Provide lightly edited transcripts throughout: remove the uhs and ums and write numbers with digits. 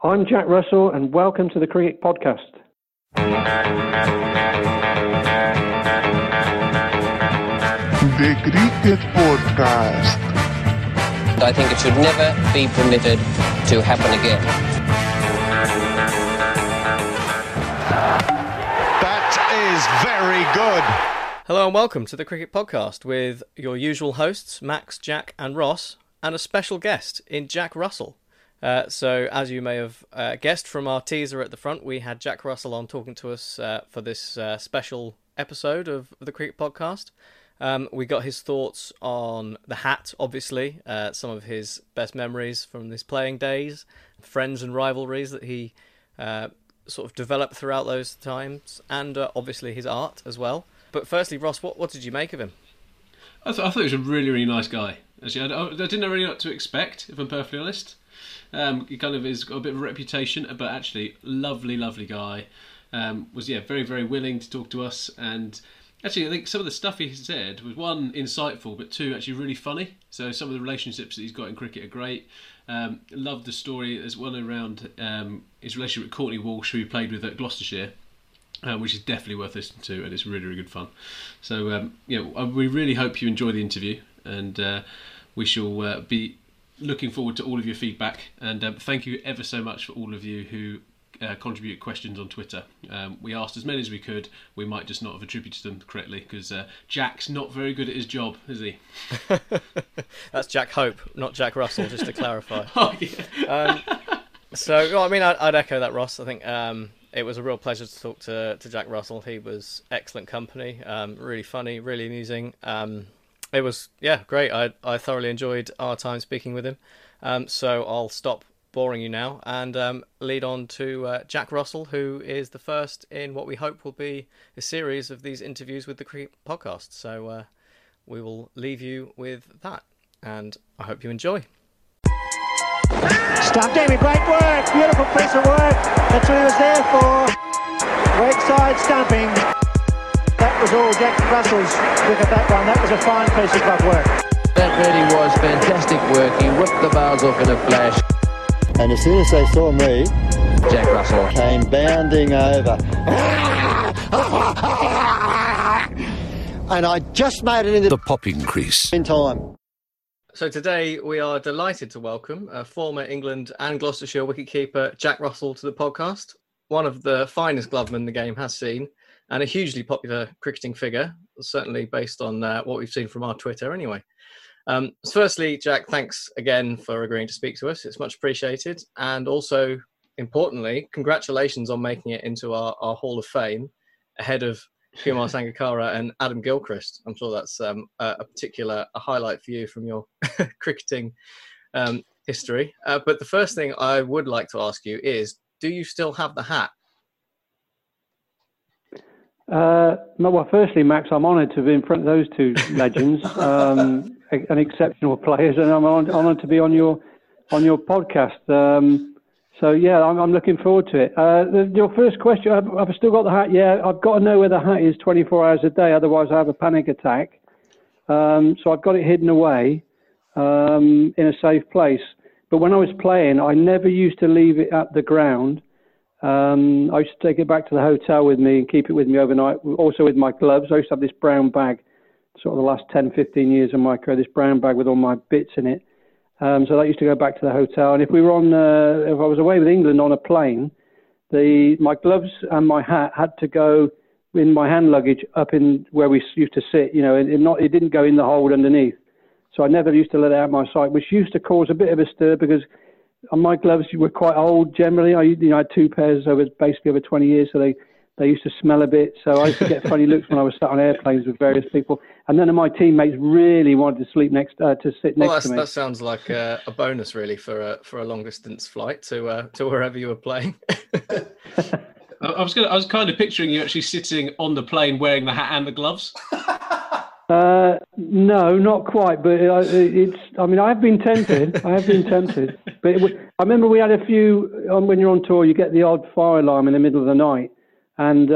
I'm Jack Russell and welcome to the Cricket Podcast. The Cricket Podcast. I think it should never be permitted to happen again. That is very good. Hello and welcome to the Cricket Podcast with your usual hosts, Max, Jack and Ross, and a special guest in Jack Russell. So as you may have guessed from our teaser at the front, we had Jack Russell on talking to us for this special episode of the Cricket Podcast. We got his thoughts on the hat, obviously, some of his best memories from his playing days, friends and rivalries that he sort of developed throughout those times, and obviously his art as well. But firstly, Ross, what did you make of him? I thought he was a really, really nice guy. Actually, I didn't know really what to expect, if I'm perfectly honest. He kind of has got a bit of a reputation, but actually, lovely, lovely guy. Was, very, very willing to talk to us. And actually, I think some of the stuff he said was, one, insightful, but two, actually really funny. So some of the relationships that he's got in cricket are great. Loved the story. There's one around his relationship with Courtney Walsh, who he played with at Gloucestershire. Which is definitely worth listening to, and it's really, really good fun. So, we really hope you enjoy the interview, and we shall be looking forward to all of your feedback. And thank you ever so much for all of you who contribute questions on Twitter. We asked as many as we could. We might just not have attributed them correctly, because Jack's not very good at his job, is he? That's Jack Hope, not Jack Russell, just to clarify. Oh, yeah. I'd echo that, Ross. I think... It was a real pleasure to talk to Jack Russell. He was excellent company, really funny, really amusing. It was, great. I thoroughly enjoyed our time speaking with him. So I'll stop boring you now and lead on to Jack Russell, who is the first in what we hope will be a series of these interviews with the Cricket Podcast. So we will leave you with that, and I hope you enjoy. Stop David, great work, beautiful piece of work, that's what he was there for. Wakeside stumping, that was all Jack Russell's look at that one, that was a fine piece of club work. That really was fantastic work, he whipped the bars off in a flash. And as soon as they saw me, Jack Russell came bounding over. And I just made it into the popping crease in time. So today we are delighted to welcome former England and Gloucestershire wicketkeeper Jack Russell to the podcast, one of the finest glovemen the game has seen and a hugely popular cricketing figure, certainly based on what we've seen from our Twitter anyway. Firstly, Jack, thanks again for agreeing to speak to us. It's much appreciated. And also, importantly, congratulations on making it into our Hall of Fame ahead of Kumar Sangakkara and Adam Gilchrist. I'm sure that's a particular highlight for you from your cricketing history. But the first thing I would like to ask you is, do you still have the hat? Firstly, Max, I'm honoured to be in front of those two legends and exceptional players, and I'm honoured to be on your podcast. I'm looking forward to it. Your first question, I've still got the hat. Yeah, I've got to know where the hat is 24 hours a day, otherwise I have a panic attack. So I've got it hidden away in a safe place. But when I was playing, I never used to leave it at the ground. I used to take it back to the hotel with me and keep it with me overnight. Also with my gloves, I used to have this brown bag, sort of the last 10, 15 years of my career, this brown bag with all my bits in it. So that used to go back to the hotel, and if we were if I was away with England on a plane, my gloves and my hat had to go in my hand luggage up in where we used to sit. It didn't go in the hold underneath. So I never used to let it out of my sight, which used to cause a bit of a stir because my gloves were quite old. Generally, I had two pairs over 20 years, so they used to smell a bit. So I used to get funny looks when I was sat on airplanes with various people. And none of my teammates really wanted to sit next to me. That sounds like a bonus, really, for a long distance flight to wherever you were playing. I was kind of picturing you actually sitting on the plane wearing the hat and the gloves. No, not quite. But I have been tempted. But I remember we had a few. When you're on tour, you get the odd fire alarm in the middle of the night. And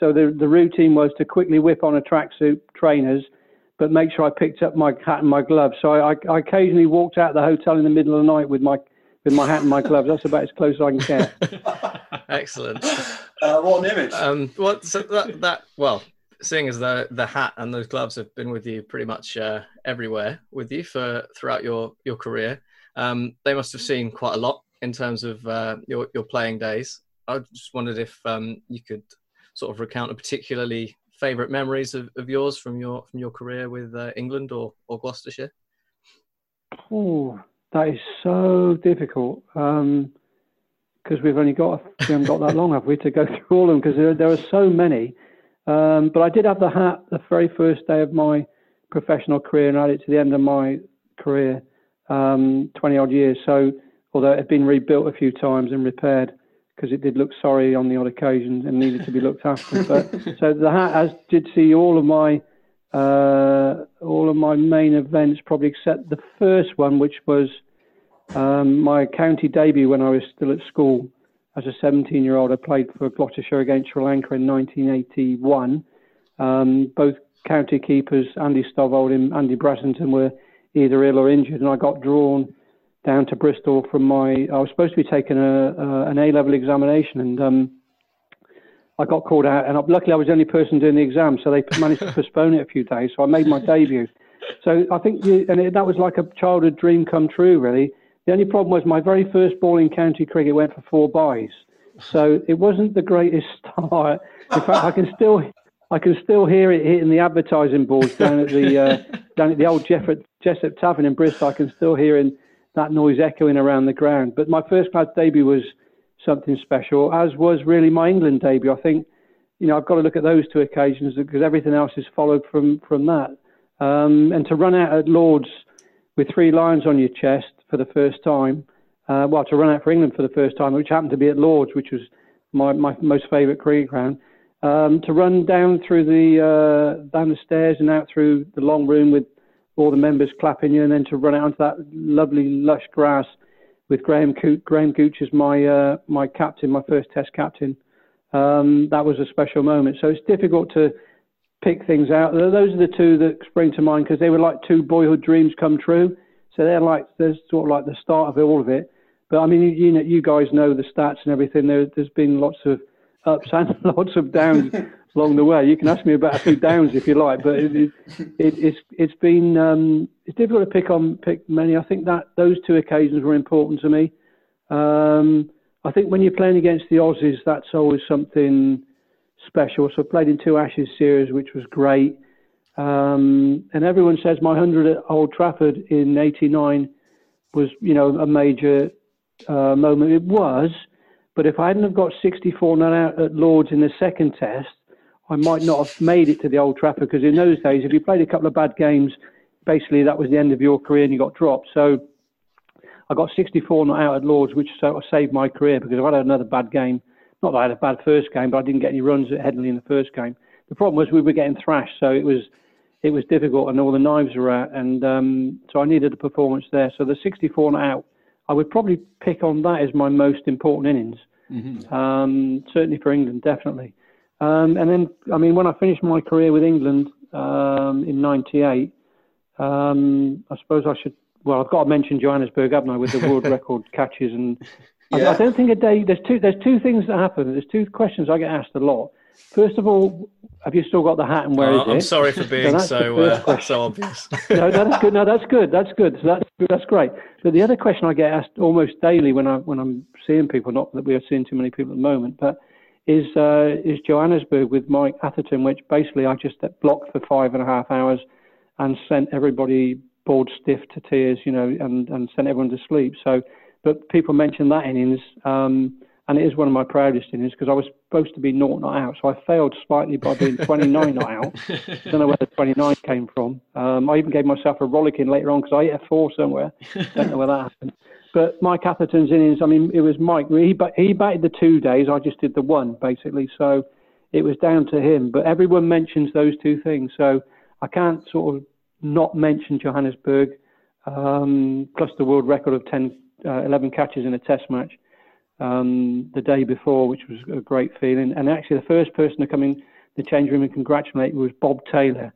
so the routine was to quickly whip on a tracksuit, trainers, but make sure I picked up my hat and my gloves. So I occasionally walked out of the hotel in the middle of the night with my with my hat and my gloves. That's about as close as I can get. Excellent. What an image. Well, so that well, seeing as the hat and those gloves have been with you pretty much everywhere with you for throughout your career, they must have seen quite a lot in terms of your playing days. I just wondered if you could sort of recount a particularly favourite memories of yours from your career with England or Gloucestershire. Oh, that is so difficult because we haven't got that long, have we, to go through all of them? Because there are so many. But I did have the hat the very first day of my professional career, and I had it to the end of my career, 20 odd years. So, although it had been rebuilt a few times and repaired, because it did look sorry on the odd occasions and needed to be looked after. But so the hat did see all of my main events, probably except the first one, which was my county debut when I was still at school as a 17-year-old. I played for Gloucestershire against Sri Lanka in 1981. Both county keepers, Andy Stovold and Andy Brassington, were either ill or injured, and I got drawn down to Bristol from I was supposed to be taking an A-level examination, and I got called out, and luckily I was the only person doing the exam, so they managed to postpone it a few days, so I made my debut. So I think, that was like a childhood dream come true, really. The only problem was my very first ball in county cricket went for 4 byes, so it wasn't the greatest start. In fact, I can still hear it hitting the advertising boards down at the old Jessup Tavern in Bristol. I can still hear that noise echoing around the ground. But my first class debut was something special, as was really my England debut. I think, I've got to look at those two occasions because everything else is followed from that. And to run out at Lords with 3 lions on your chest for the first time, to run out for England for the first time, which happened to be at Lords, which was my most favourite cricket ground, to run down through down the stairs and out through the long room with all the members clapping you, and then to run out onto that lovely lush grass with Graham Gooch as my captain, my first Test captain. That was a special moment. So it's difficult to pick things out. Those are the two that spring to mind because they were like two boyhood dreams come true. So they're sort of like the start of all of it. But I mean, you guys know the stats and everything. There's been lots of ups and lots of downs along the way. You can ask me about a few downs if you like, but it's been it's difficult to pick many. I think that those two occasions were important to me. I think when you're playing against the Aussies, that's always something special. So I played in 2 Ashes series, which was great. And everyone says my 100 at Old Trafford in '89 was, a major moment. It was, but if I hadn't have got 64 not out at Lords in the second Test, I might not have made it to the Old Trafford, because in those days, if you played a couple of bad games, basically that was the end of your career and you got dropped. So I got 64 not out at Lords, which sort of saved my career, because if I'd had another bad game, not that I had a bad first game, but I didn't get any runs at Headingley in the first game. The problem was we were getting thrashed, so it was difficult and all the knives were out, and so I needed a performance there. So the 64 not out, I would probably pick on that as my most important innings, mm-hmm. Certainly for England, definitely. And then, I mean, when I finished my career with England in '98, I suppose I should. Well, I've got to mention Johannesburg, haven't I, with the world record catches? And yeah. I don't think a day. There's two things that happen. There's two questions I get asked a lot. First of all, have you still got the hat and where is it? I'm sorry for being so obvious. No, that's good. So that's great. But the other question I get asked almost daily when I'm seeing people, not that we are seeing too many people at the moment, but is Johannesburg with Mike Atherton, which basically I just blocked for 5.5 hours and sent everybody bored stiff to tears, and sent everyone to sleep. So, but people mention that innings, and it is one of my proudest innings because I was supposed to be 0 not out. So I failed slightly by being 29 not out. I don't know where the 29 came from. I even gave myself a rollicking later on because I hit a 4 somewhere. Don't know where that happened. But Mike Atherton's innings, I mean, it was Mike. He batted the 2 days. I just did the one, basically. So it was down to him. But everyone mentions those two things. So I can't sort of not mention Johannesburg, plus the world record of 11 catches in a Test match the day before, which was a great feeling. And actually, the first person to come in the change room and congratulate me was Bob Taylor,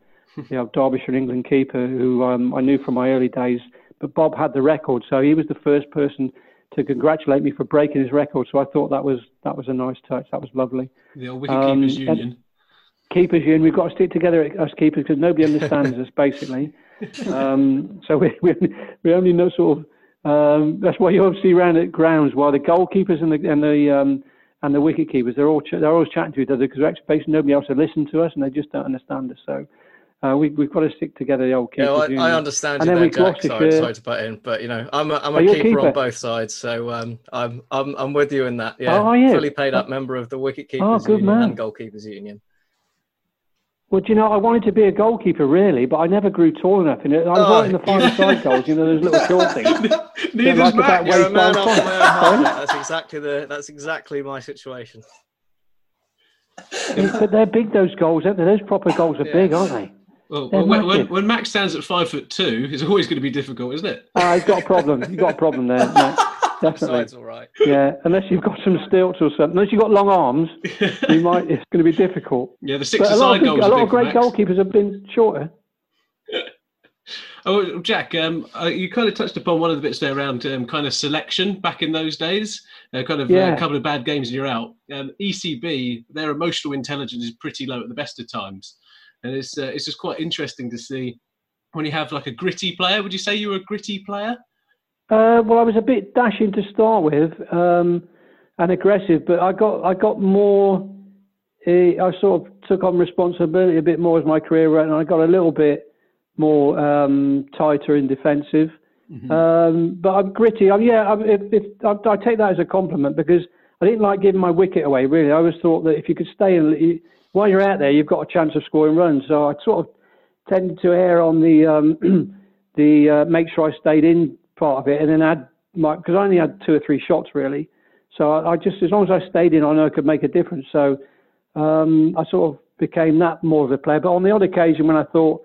the old Derbyshire England keeper, who I knew from my early days. But Bob had the record, so he was the first person to congratulate me for breaking his record. So I thought that was a nice touch. That was lovely. The old wicketkeepers union. Keepers union. We've got to stick together as keepers because nobody understands us basically. So we only know sort of. That's why you obviously ran at grounds while the goalkeepers and the wicketkeepers they're always chatting to each other because they're basically nobody else to listen to us and they just don't understand us. So. We've got to stick together, the old keepers. Yeah, I understand you there, Jack. Sorry to butt in, but you know, I'm a keeper on both sides, so I'm with you in that. Yeah, fully paid up member of the wicketkeepers union and goalkeepers union. Well, do you know, I wanted to be a goalkeeper really, but I never grew tall enough. And I was right in the final side goals, you know, those little short things. Neither's Matt. You're a man off my own heart. That's exactly my situation. But they're big, those goals, aren't they? Those proper goals are big, aren't they? Well, when Max stands at 5'2", it's always going to be difficult, isn't it? He's got a problem. You've got a problem there, Max. Definitely. It's all right. Yeah, unless you've got some stilts or something. Unless you've got long arms, it's going to be difficult. Yeah, the six-a-side goals. A lot of great goalkeepers have been shorter. Oh, Jack, you kind of touched upon one of the bits there around kind of selection back in those days. A couple of bad games and you're out. ECB, their emotional intelligence is pretty low at the best of times. And it's just quite interesting to see when you have like a gritty player. Would you say you were a gritty player? Well, I was a bit dashing to start with and aggressive, but I got more... I sort of took on responsibility a bit more as my career went and I got a little bit more tighter and defensive. Mm-hmm. But I'm gritty. I take that as a compliment because I didn't like giving my wicket away, really. I always thought that if you could stay and while you're out there, you've got a chance of scoring runs. So I sort of tended to err on the make sure I stayed in part of it and then because I only had 2 or 3 shots, really. So I just, as long as I stayed in, I know I could make a difference. So I sort of became that more of a player. But on the odd occasion when I thought,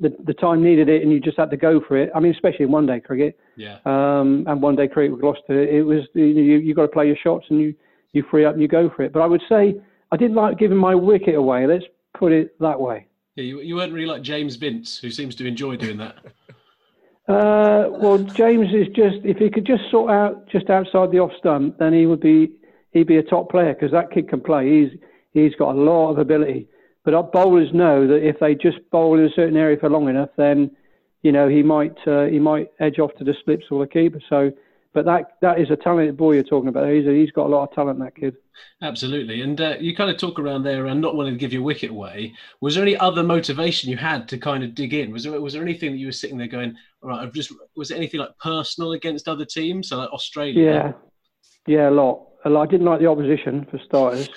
the time needed it and you just had to go for it. I mean, especially in one-day cricket. Yeah. And one-day cricket with Gloucester, it was, you know, you've got to play your shots and you free up and you go for it. But I would say I didn't like giving my wicket away. Let's put it that way. Yeah, you weren't really like James Vince, who seems to enjoy doing that. Well, James is just, if he could just sort out just outside the off stump, then he'd be a top player because that kid can play. He's got a lot of ability. But our bowlers know that if they just bowl in a certain area for long enough, then you know he might edge off to the slips or the keeper. So, but that is a talented boy you're talking about. He's got a lot of talent, that kid. Absolutely. And you kind of talk around there and not wanting to give your wicket away. Was there any other motivation you had to kind of dig in? Was there anything that you were sitting there going, all right, was it anything like personal against other teams, so like Australia? Yeah, a lot. I didn't like the opposition for starters.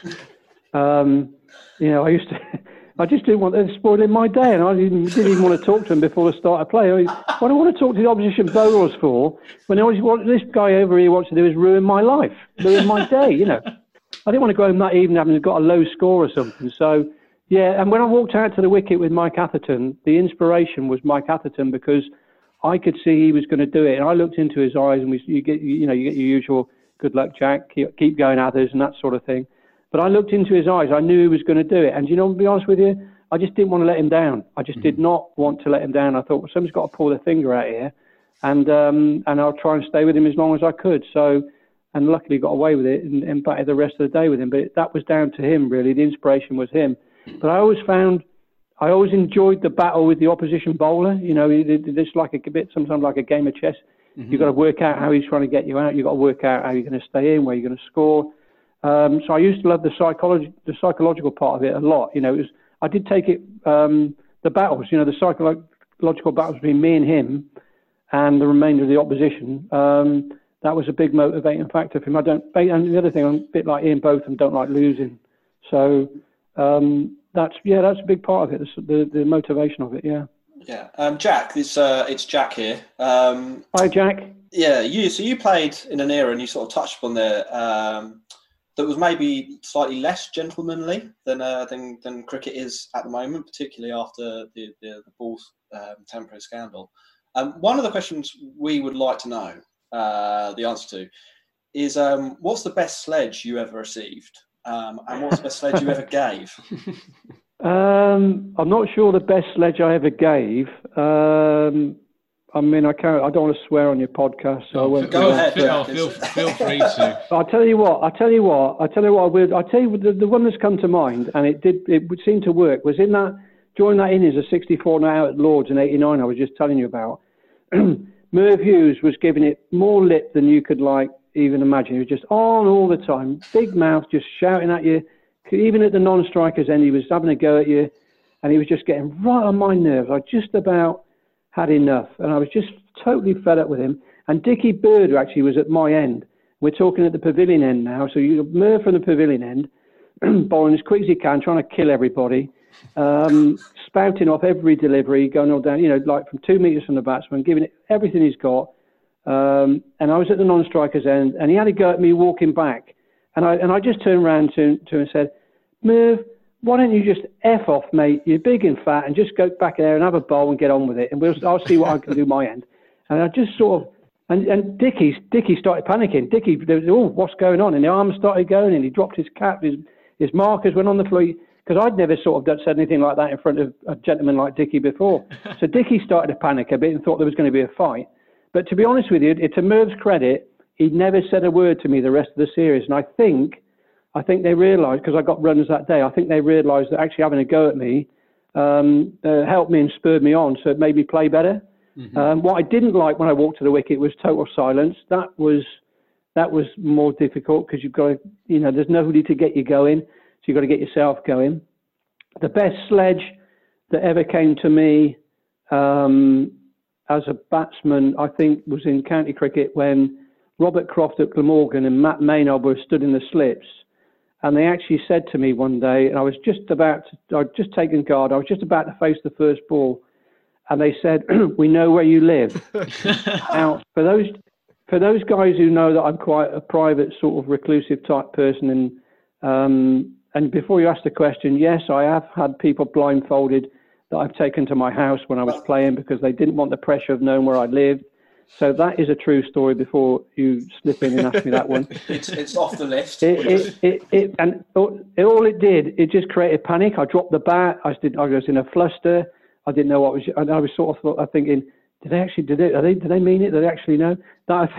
You know, I just didn't want them spoiling my day, and I didn't even want to talk to them before the start of play. What do I want to talk to the opposition bowlers for? When this guy over here wants to do is ruin my life, ruin my day. You know, I didn't want to go home that evening having got a low score or something. So, yeah. And when I walked out to the wicket with Mike Atherton, the inspiration was Mike Atherton because I could see he was going to do it, and I looked into his eyes, and you get your usual good luck, Jack, keep going, others, and that sort of thing. But I looked into his eyes. I knew he was going to do it. And, you know, to be honest with you, I just didn't want to let him down. I just did not want to let him down. I thought, well, someone's got to pull their finger out here. And I'll try and stay with him as long as I could. So, and luckily got away with it and batted the rest of the day with him. But that was down to him, really. The inspiration was him. But I always enjoyed the battle with the opposition bowler. You know, it's like sometimes like a game of chess. Mm-hmm. You've got to work out how he's trying to get you out. You've got to work out how you're going to stay in, where you're going to score. So I used to love the psychological part of it a lot. You know, I did take it, the battles, you know, the psychological battles between me and him and the remainder of the opposition. That was a big motivating factor for him. And the other thing, I'm a bit like Ian Botham, don't like losing. So that's a big part of it, the motivation of it, yeah. Yeah. Jack, it's Jack here. Hi, Jack. Yeah, you played in an era and you sort of touched upon there, that was maybe slightly less gentlemanly than cricket is at the moment, particularly after the Bulls temporary scandal. One of the questions we would like to know the answer to is what's the best sledge you ever received, and what's the best sledge you ever gave? I'm not sure the best sledge I ever gave. I mean, I don't want to swear on your podcast, so I won't. Go ahead. Feel free to. I'll tell you what. The one that's come to mind, and it would seem to work, was in that during that innings of 64 and out at Lords in '89. I was just telling you about. Merv Hughes was giving it more lip than you could even imagine. He was just on all the time, big mouth, just shouting at you. Even at the non-strikers end, he was having a go at you, and he was just getting right on my nerves. I just about had enough, and I was just totally fed up with him. And Dickie Bird, who actually was at my end, we're talking at the pavilion end now, so you Merv from the pavilion end, bowling as quick as he can, trying to kill everybody, spouting off every delivery, going all down, like from 2 metres from the batsman, giving it everything he's got. And I was at the non-strikers end, and he had a go at me walking back, and I just turned round to him and said, Merv, why don't you just F off, mate? You're big and fat, and just go back there and have a bowl and get on with it. And I'll see what I can do my end. And I just sort of, and Dickie started panicking. Dickie, there was, oh, what's going on? And the arms started going, and he dropped his cap, his markers went on the floor. Because I'd never sort of said anything like that in front of a gentleman like Dickie before. So Dickie started to panic a bit and thought there was going to be a fight. But to be honest with you, to Merv's credit, he never said a word to me the rest of the series. And I think they realised, because I got runs that day, I think they realised that actually having a go at me helped me and spurred me on, so it made me play better. Mm-hmm. What I didn't like when I walked to the wicket was total silence. That was more difficult, because you've got to, there's nobody to get you going, so you've got to get yourself going. The best sledge that ever came to me as a batsman, I think, was in county cricket when Robert Croft at Glamorgan and Matt Maynard were stood in the slips. And they actually said to me one day, and I'd just taken guard, I was just about to face the first ball. And they said, we know where you live. Now, for those guys who know that I'm quite a private sort of reclusive type person, and before you ask the question, yes, I have had people blindfolded that I've taken to my house when I was playing, because they didn't want the pressure of knowing where I lived. So that is a true story, before you slip in and ask me that one. It's off the list. It just created panic. I dropped the bat. I was in a fluster. I didn't know what was, and I was sort of thinking, do they mean it? Do they actually know? That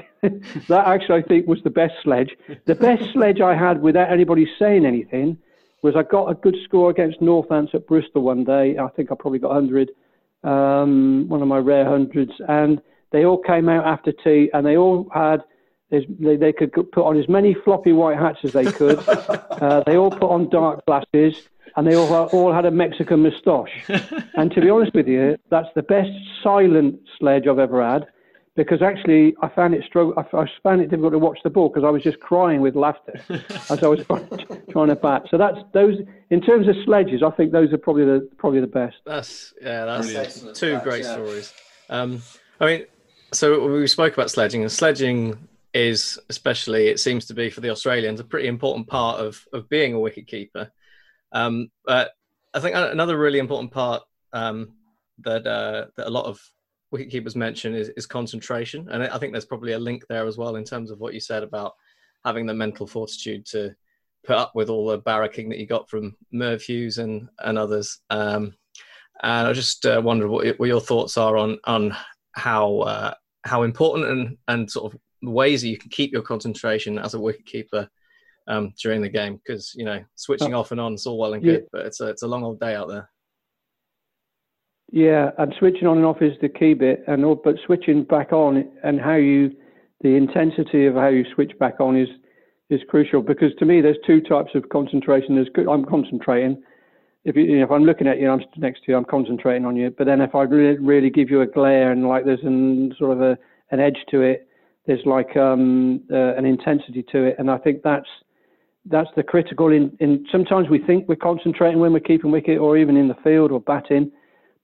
actually, I think, was the best sledge. The best sledge I had without anybody saying anything was I got a good score against Northants at Bristol one day. I think I probably got 100, one of my rare hundreds. And they all came out after tea, and they all had, they could put on as many floppy white hats as they could. They all put on dark glasses, and they all had a Mexican moustache. And to be honest with you, that's the best silent sledge I've ever had, because actually I found it difficult to watch the ball, because I was just crying with laughter as I was trying to bat. So that's those. In terms of sledges, I think those are probably the best. That's two great stories. So we spoke about sledging, and sledging is, especially, it seems to be for the Australians, a pretty important part of being a wicketkeeper. But I think another really important part that a lot of wicketkeepers mention is concentration. And I think there's probably a link there as well, in terms of what you said about having the mental fortitude to put up with all the barracking that you got from Merv Hughes and others. And I just wondered what your thoughts are on how important and sort of ways that you can keep your concentration as a wicketkeeper during the game, because switching off and on is all well and good, but it's a long old day out there. Yeah, and switching on and off is the key bit, but switching back on, and the intensity of how you switch back on is crucial, because to me there's two types of concentration. There's good, I'm concentrating. If I'm looking at you, I'm next to you, I'm concentrating on you. But then if I really give you a glare, and there's an edge to it, there's an intensity to it. And I think that's the critical. Sometimes we think we're concentrating when we're keeping wicket, or even in the field or batting,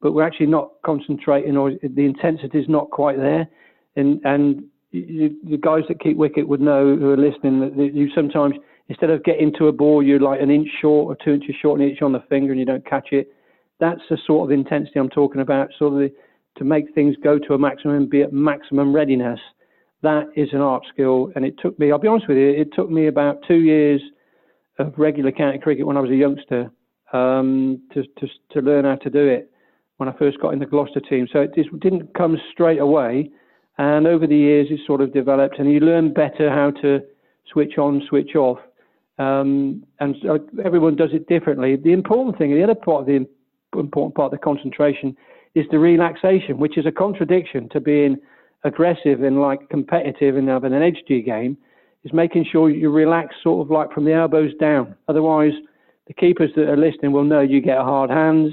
but we're actually not concentrating, or the intensity is not quite there. And the guys that keep wicket would know, who are listening, that you sometimes, instead of getting to a ball, you're an inch short or 2 inches short, an inch on the finger, and you don't catch it. That's the sort of intensity I'm talking about, to make things go to a maximum and be at maximum readiness. That is an art skill. And it took me, I'll be honest with you, it took me about 2 years of regular county cricket when I was a youngster to learn how to do it. when I first got in the Gloucester team. So it just didn't come straight away. And over the years, it sort of developed, and you learn better how to switch on, switch off. And so everyone does it differently. The important thing, the other part of the important part of the concentration is the relaxation, which is a contradiction to being aggressive and like competitive and having an edge to your game, is making sure you relax sort of like from the elbows down. Otherwise, the keepers that are listening will know you get hard hands,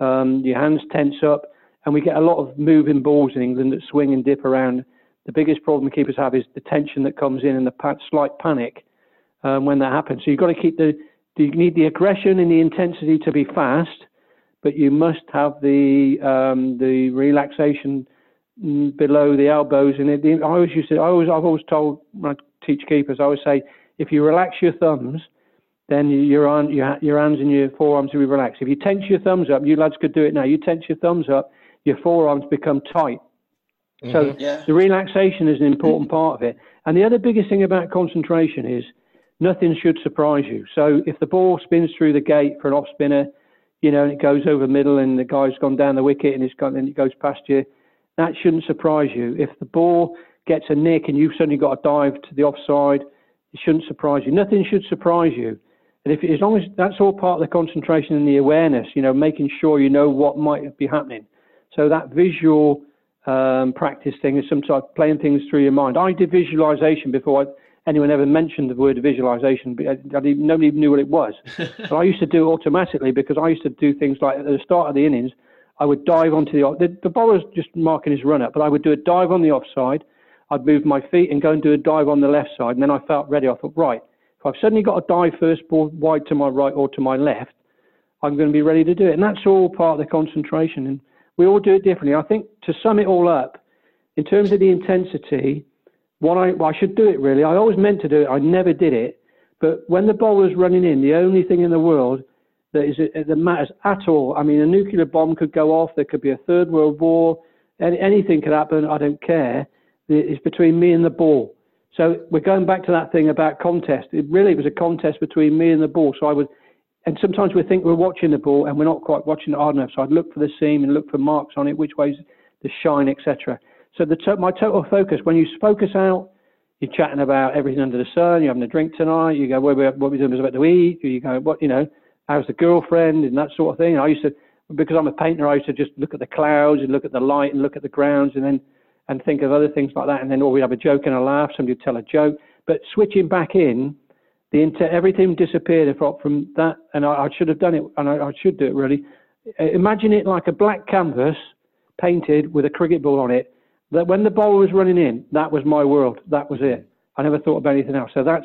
your hands tense up, and we get a lot of moving balls in England that swing and dip around. The biggest problem keepers have is the tension that comes in and the slight panic when that happens. So you've got to keep you need the aggression and the intensity to be fast, but you must have the relaxation below the elbows. And I've always told when I teach keepers, I always say, if you relax your thumbs, then your hands and your forearms will be relaxed. If you tense your thumbs up, you lads could do it now. You tense your thumbs up, your forearms become tight. Mm-hmm. So the relaxation is an important part of it. And the other biggest thing about concentration is nothing should surprise you. So if the ball spins through the gate for an off spinner, you know, and it goes over middle and the guy's gone down the wicket and it goes past you, that shouldn't surprise you. If the ball gets a nick and you've suddenly got a dive to the offside, it shouldn't surprise you. Nothing should surprise you. And as long as that's all part of the concentration and the awareness, you know, making sure you know what might be happening. So that visual practice thing is sometimes playing things through your mind. I did visualization before anyone ever mentioned the word visualization. Nobody knew what it was. But I used to do it automatically because I used to do things like at the start of the innings, I would dive onto the bowler's just marking his run up, but I would do a dive on the offside. I'd move my feet and go and do a dive on the left side. And then I felt ready. I thought, right, if I've suddenly got a dive first ball wide to my right or to my left, I'm going to be ready to do it. And that's all part of the concentration. And we all do it differently. I think to sum it all up, in terms of the intensity, well, I should do it really. I always meant to do it. I never did it. But when the ball was running in, the only thing in the world that matters at all. I mean, a nuclear bomb could go off. There could be a Third World War. Anything could happen. I don't care. It's between me and the ball. So we're going back to that thing about contest. It was a contest between me and the ball. So and sometimes we think we're watching the ball and we're not quite watching it hard enough. So I'd look for the seam and look for marks on it, which way's the shine, etc. So my total focus, when you focus out, you're chatting about everything under the sun. You're having a drink tonight. You go, what are we doing? About to eat? You go, what, you know? How's the girlfriend and that sort of thing? Because I'm a painter, I used to just look at the clouds and look at the light and look at the grounds and think of other things like that. And then we'd have a joke and a laugh. Somebody would tell a joke. But switching back in, everything disappeared from that. And I should have done it, and I should do it really. Imagine it like a black canvas painted with a cricket ball on it. That when the ball was running in, that was my world. That was it. I never thought about anything else. So that's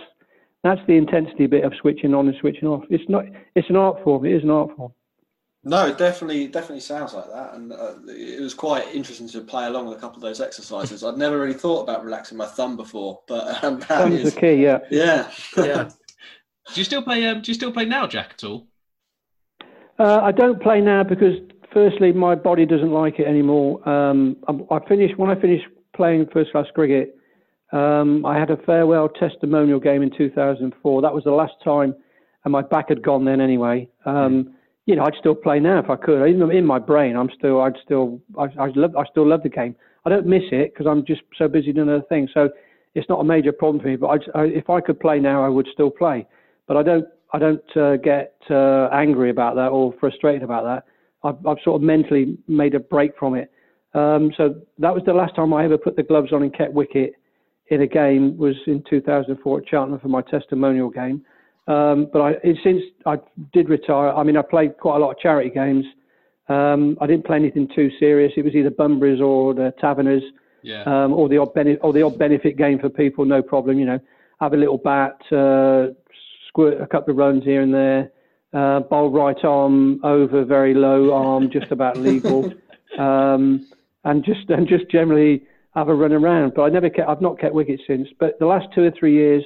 the intensity bit of switching on and switching off. It's an art form. It is an art form. No, it definitely sounds like that. And it was quite interesting to play along with a couple of those exercises. I'd never really thought about relaxing my thumb before, but thumb's the key. Yeah. Yeah. Yeah. Do you still play now, Jack, at all? I don't play now because firstly, my body doesn't like it anymore. When I finished playing first class cricket, I had a farewell testimonial game in 2004. That was the last time, and my back had gone then anyway. You know, I'd still play now if I could. Even in my brain, I still love the game. I don't miss it because I'm just so busy doing other things. So it's not a major problem for me. But if I could play now, I would still play. But I don't get angry about that or frustrated about that. I've sort of mentally made a break from it. So that was the last time I ever put the gloves on and kept wicket in a game was in 2004 at Cheltenham for my testimonial game. Since I did retire, I mean, I played quite a lot of charity games. I didn't play anything too serious. It was either Bunburys or the Taverners, or the odd benefit game for people, no problem. You know, have a little bat, squirt a couple of runs here and there, bowl right arm over very low arm, just about legal, and just generally have a run around, but I've not kept wicket since. But the last 2 or 3 years,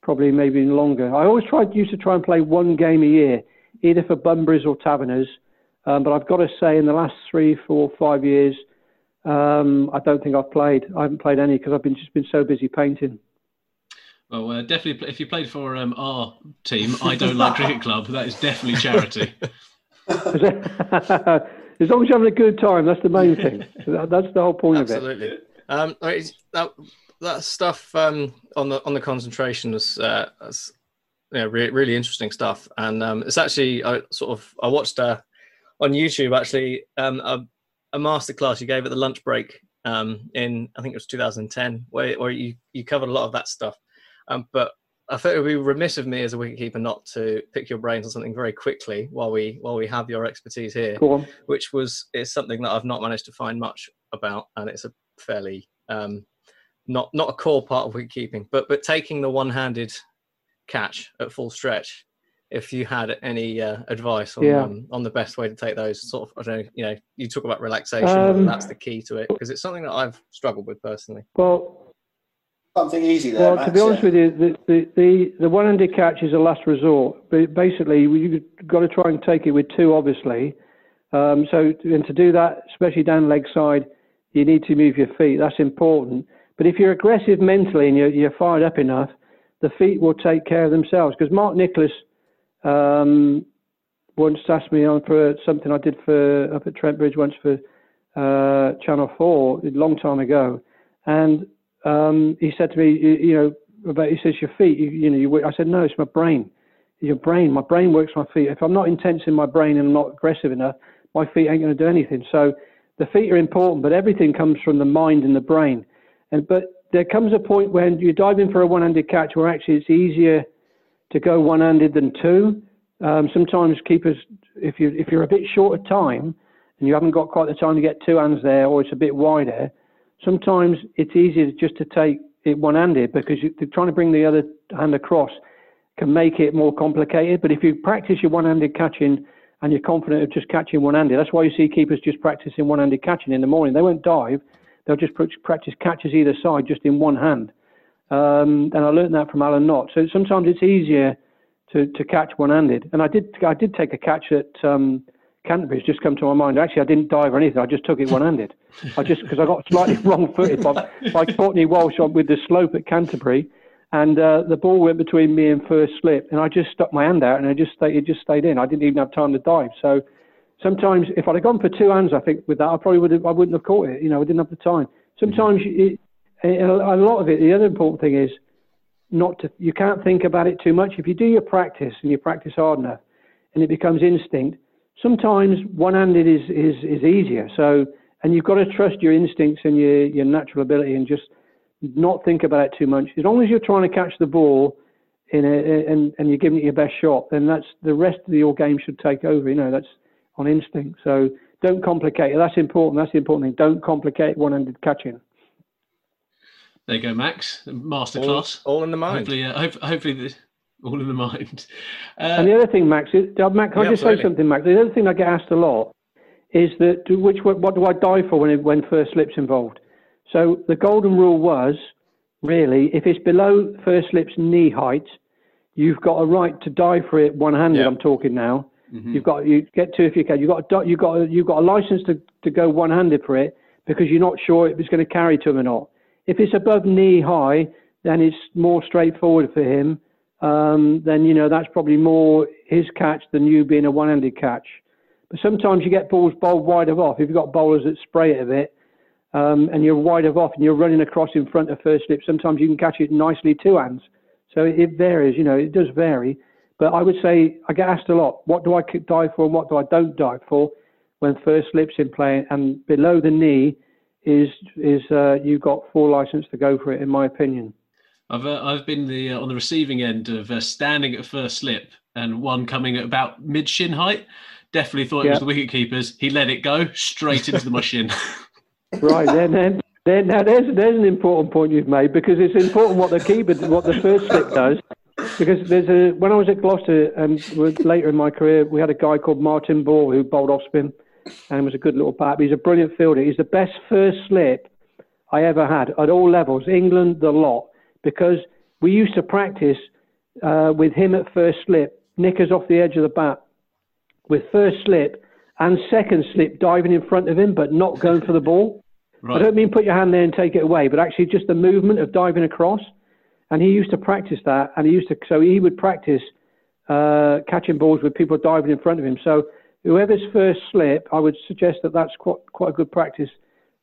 probably maybe longer. I always used to try and play one game a year, either for Bunburys or Taverners. But I've got to say, in the last 3, 4, 5 years, I don't think I've played. I haven't played any because I've been so busy painting. Well, definitely, if you played for our team, I Don't Like Cricket Club, that is definitely charity. As long as you're having a good time, that's the main thing. That's the whole point of it. Absolutely. That stuff on the concentration was really interesting stuff, and it's actually I watched on YouTube actually a masterclass you gave at the lunch break in I think it was 2010 where you covered a lot of that stuff, but I thought it would be remiss of me as a wicketkeeper not to pick your brains on something very quickly while we have your expertise here, which is something that I've not managed to find much about, and it's a fairly not a core part of wicketkeeping, but taking the one-handed catch at full stretch. If you had any advice on the best way to take those, you talk about relaxation, and that's the key to it, because it's something that I've struggled with personally. Well, something easy there. Well, Max, to be honest with you, the one-handed catch is a last resort, but basically you've got to try and take it with two, obviously. To do that, especially down leg side, you need to move your feet. That's important. But if you're aggressive mentally and you're fired up enough, the feet will take care of themselves. Because Mark Nicholas once asked me on for something I did for up at Trent Bridge once for Channel 4 a long time ago, and he said to me, he says your feet. I said no, it's my brain. Your brain. My brain works my feet. If I'm not intense in my brain and I'm not aggressive enough, my feet ain't going to do anything. So the feet are important, but everything comes from the mind and the brain. But there comes a point when you dive in for a one-handed catch where actually it's easier to go one-handed than two. Sometimes keepers, if you're a bit short of time and you haven't got quite the time to get two hands there, or it's a bit wider, sometimes it's easier just to take it one-handed, because you're trying to bring the other hand across can make it more complicated. But if you practice your one-handed catching and you're confident of just catching one-handed, that's why you see keepers just practicing one-handed catching in the morning. They won't dive. They'll just practice catches either side just in one hand. And I learned that from Alan Knott. So sometimes it's easier to catch one-handed. And I did take a catch at Canterbury. It's just come to my mind. Actually, I didn't dive or anything. I just took it one-handed. Because I got slightly wrong-footed by Courtney Walsh with the slope at Canterbury. And the ball went between me and first slip. And I just stuck my hand out and it just stayed in. I didn't even have time to dive. So sometimes, if I'd have gone for two hands, I think with that, I wouldn't have caught it. I didn't have the time. Sometimes, a lot of it. The other important thing is you can't think about it too much. If you do your practice and you practice hard enough, and it becomes instinct. Sometimes one-handed is easier. So, and you've got to trust your instincts and your natural ability, and just not think about it too much. As long as you're trying to catch the ball and you're giving it your best shot, then that's the rest of your game should take over. That's on instinct. So don't complicate it. That's important. That's the important thing. Don't complicate one-handed catching. There you go, Max. Masterclass. All in the mind. Hopefully, all in the mind. And the other thing, Max, can I just say something, Max? The other thing I get asked a lot is that what do I dive for when first slip's involved? So the golden rule was really, if it's below first slip's knee height, you've got a right to dive for it one-handed. Yeah. I'm talking now. Mm-hmm. You get two if you can. You've got a license to go one-handed for it, because you're not sure if it's going to carry to him or not. If it's above knee high, then it's more straightforward for him. That's probably more his catch than you being a one-handed catch. But sometimes you get balls bowled wide of off. If you've got bowlers that spray it a bit, and you're wide of off and you're running across in front of first slip, sometimes you can catch it nicely two hands. So it varies. It does vary. But I would say, I get asked a lot, what do I dive for and what do I don't dive for when first slip's in play? And below the knee is you've got full license to go for it, in my opinion. I've been on the receiving end of standing at first slip and one coming at about mid-shin height. Definitely thought it was the wicketkeeper's. He let it go straight into my shin. Right, then now there's an important point you've made, because it's important what the first slip does. Because when I was at Gloucester and later in my career, we had a guy called Martin Ball who bowled off spin and was a good little bat. He's a brilliant fielder. He's the best first slip I ever had at all levels, England, the lot, because we used to practice with him at first slip, knickers off the edge of the bat, with first slip and second slip diving in front of him but not going for the ball. Right. I don't mean put your hand there and take it away, but actually just the movement of diving across. And he used to practice that, so he would practice catching balls with people diving in front of him. So whoever's first slip, I would suggest that that's quite a good practice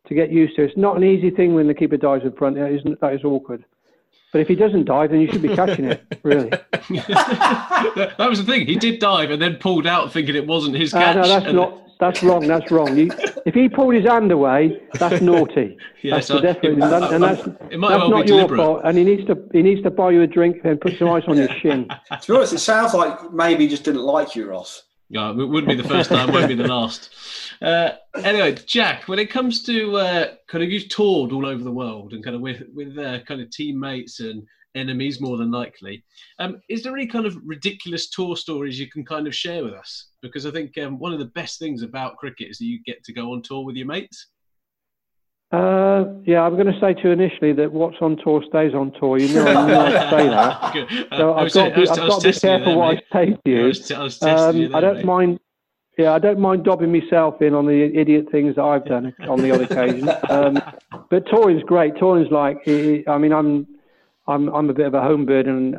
to get used to. It's not an easy thing when the keeper dives in front. That is awkward. But if he doesn't dive, then you should be catching it, really. That was the thing. He did dive and then pulled out thinking it wasn't his catch. No, that's wrong. If he pulled his hand away, that's naughty. Yes, that's not your fault. And he needs to buy you a drink and put some ice on your shin. To be honest, it sounds like maybe he just didn't like you, Ross. No, it wouldn't be the first time, won't be the last. Anyway, Jack, when it comes to kind of you've toured all over the world and kind of with kind of teammates and enemies more than likely, is there any kind of ridiculous tour stories you can kind of share with us? Because I think one of the best things about cricket is that you get to go on tour with your mates. Yeah, I'm going to say to you initially that what's on tour stays on tour. You know, I'm going to say that. Good. So I've got to be careful what I say to you. I don't mind. Yeah, I don't mind dobbing myself in on the idiot things that I've done on the odd occasion. But touring's great. Touring's like, I mean, I'm a bit of a home bird, and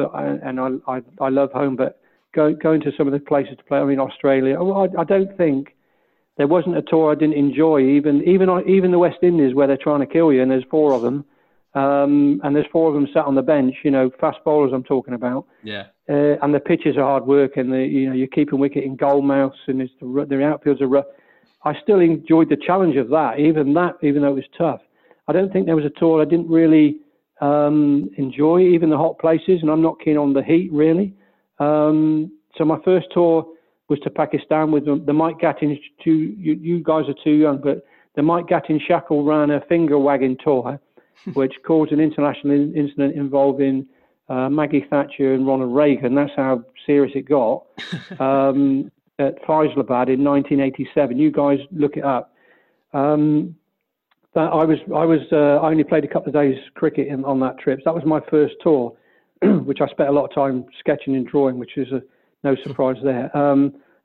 I love home. But going to some of the places to play. I mean, Australia. I don't think. There wasn't a tour I didn't enjoy, even the West Indies where they're trying to kill you, and there's four of them, and there's four of them sat on the bench. You know, fast bowlers I'm talking about. Yeah. And the pitches are hard work, and you're keeping wicket in goalmouths, and it's the outfields are rough. I still enjoyed the challenge of that, even though it was tough. I don't think there was a tour I didn't really enjoy, even the hot places, and I'm not keen on the heat really. So my first tour was to Pakistan with the Mike Gatting. You guys are too young, but the Mike Gatting Shackle ran a finger-wagging tour, which caused an international incident involving Maggie Thatcher and Ronald Reagan. That's how serious it got, at Faisalabad in 1987. You guys look it up. I only played a couple of days cricket on that trip. So that was my first tour, which I spent a lot of time sketching and drawing, which is no surprise there.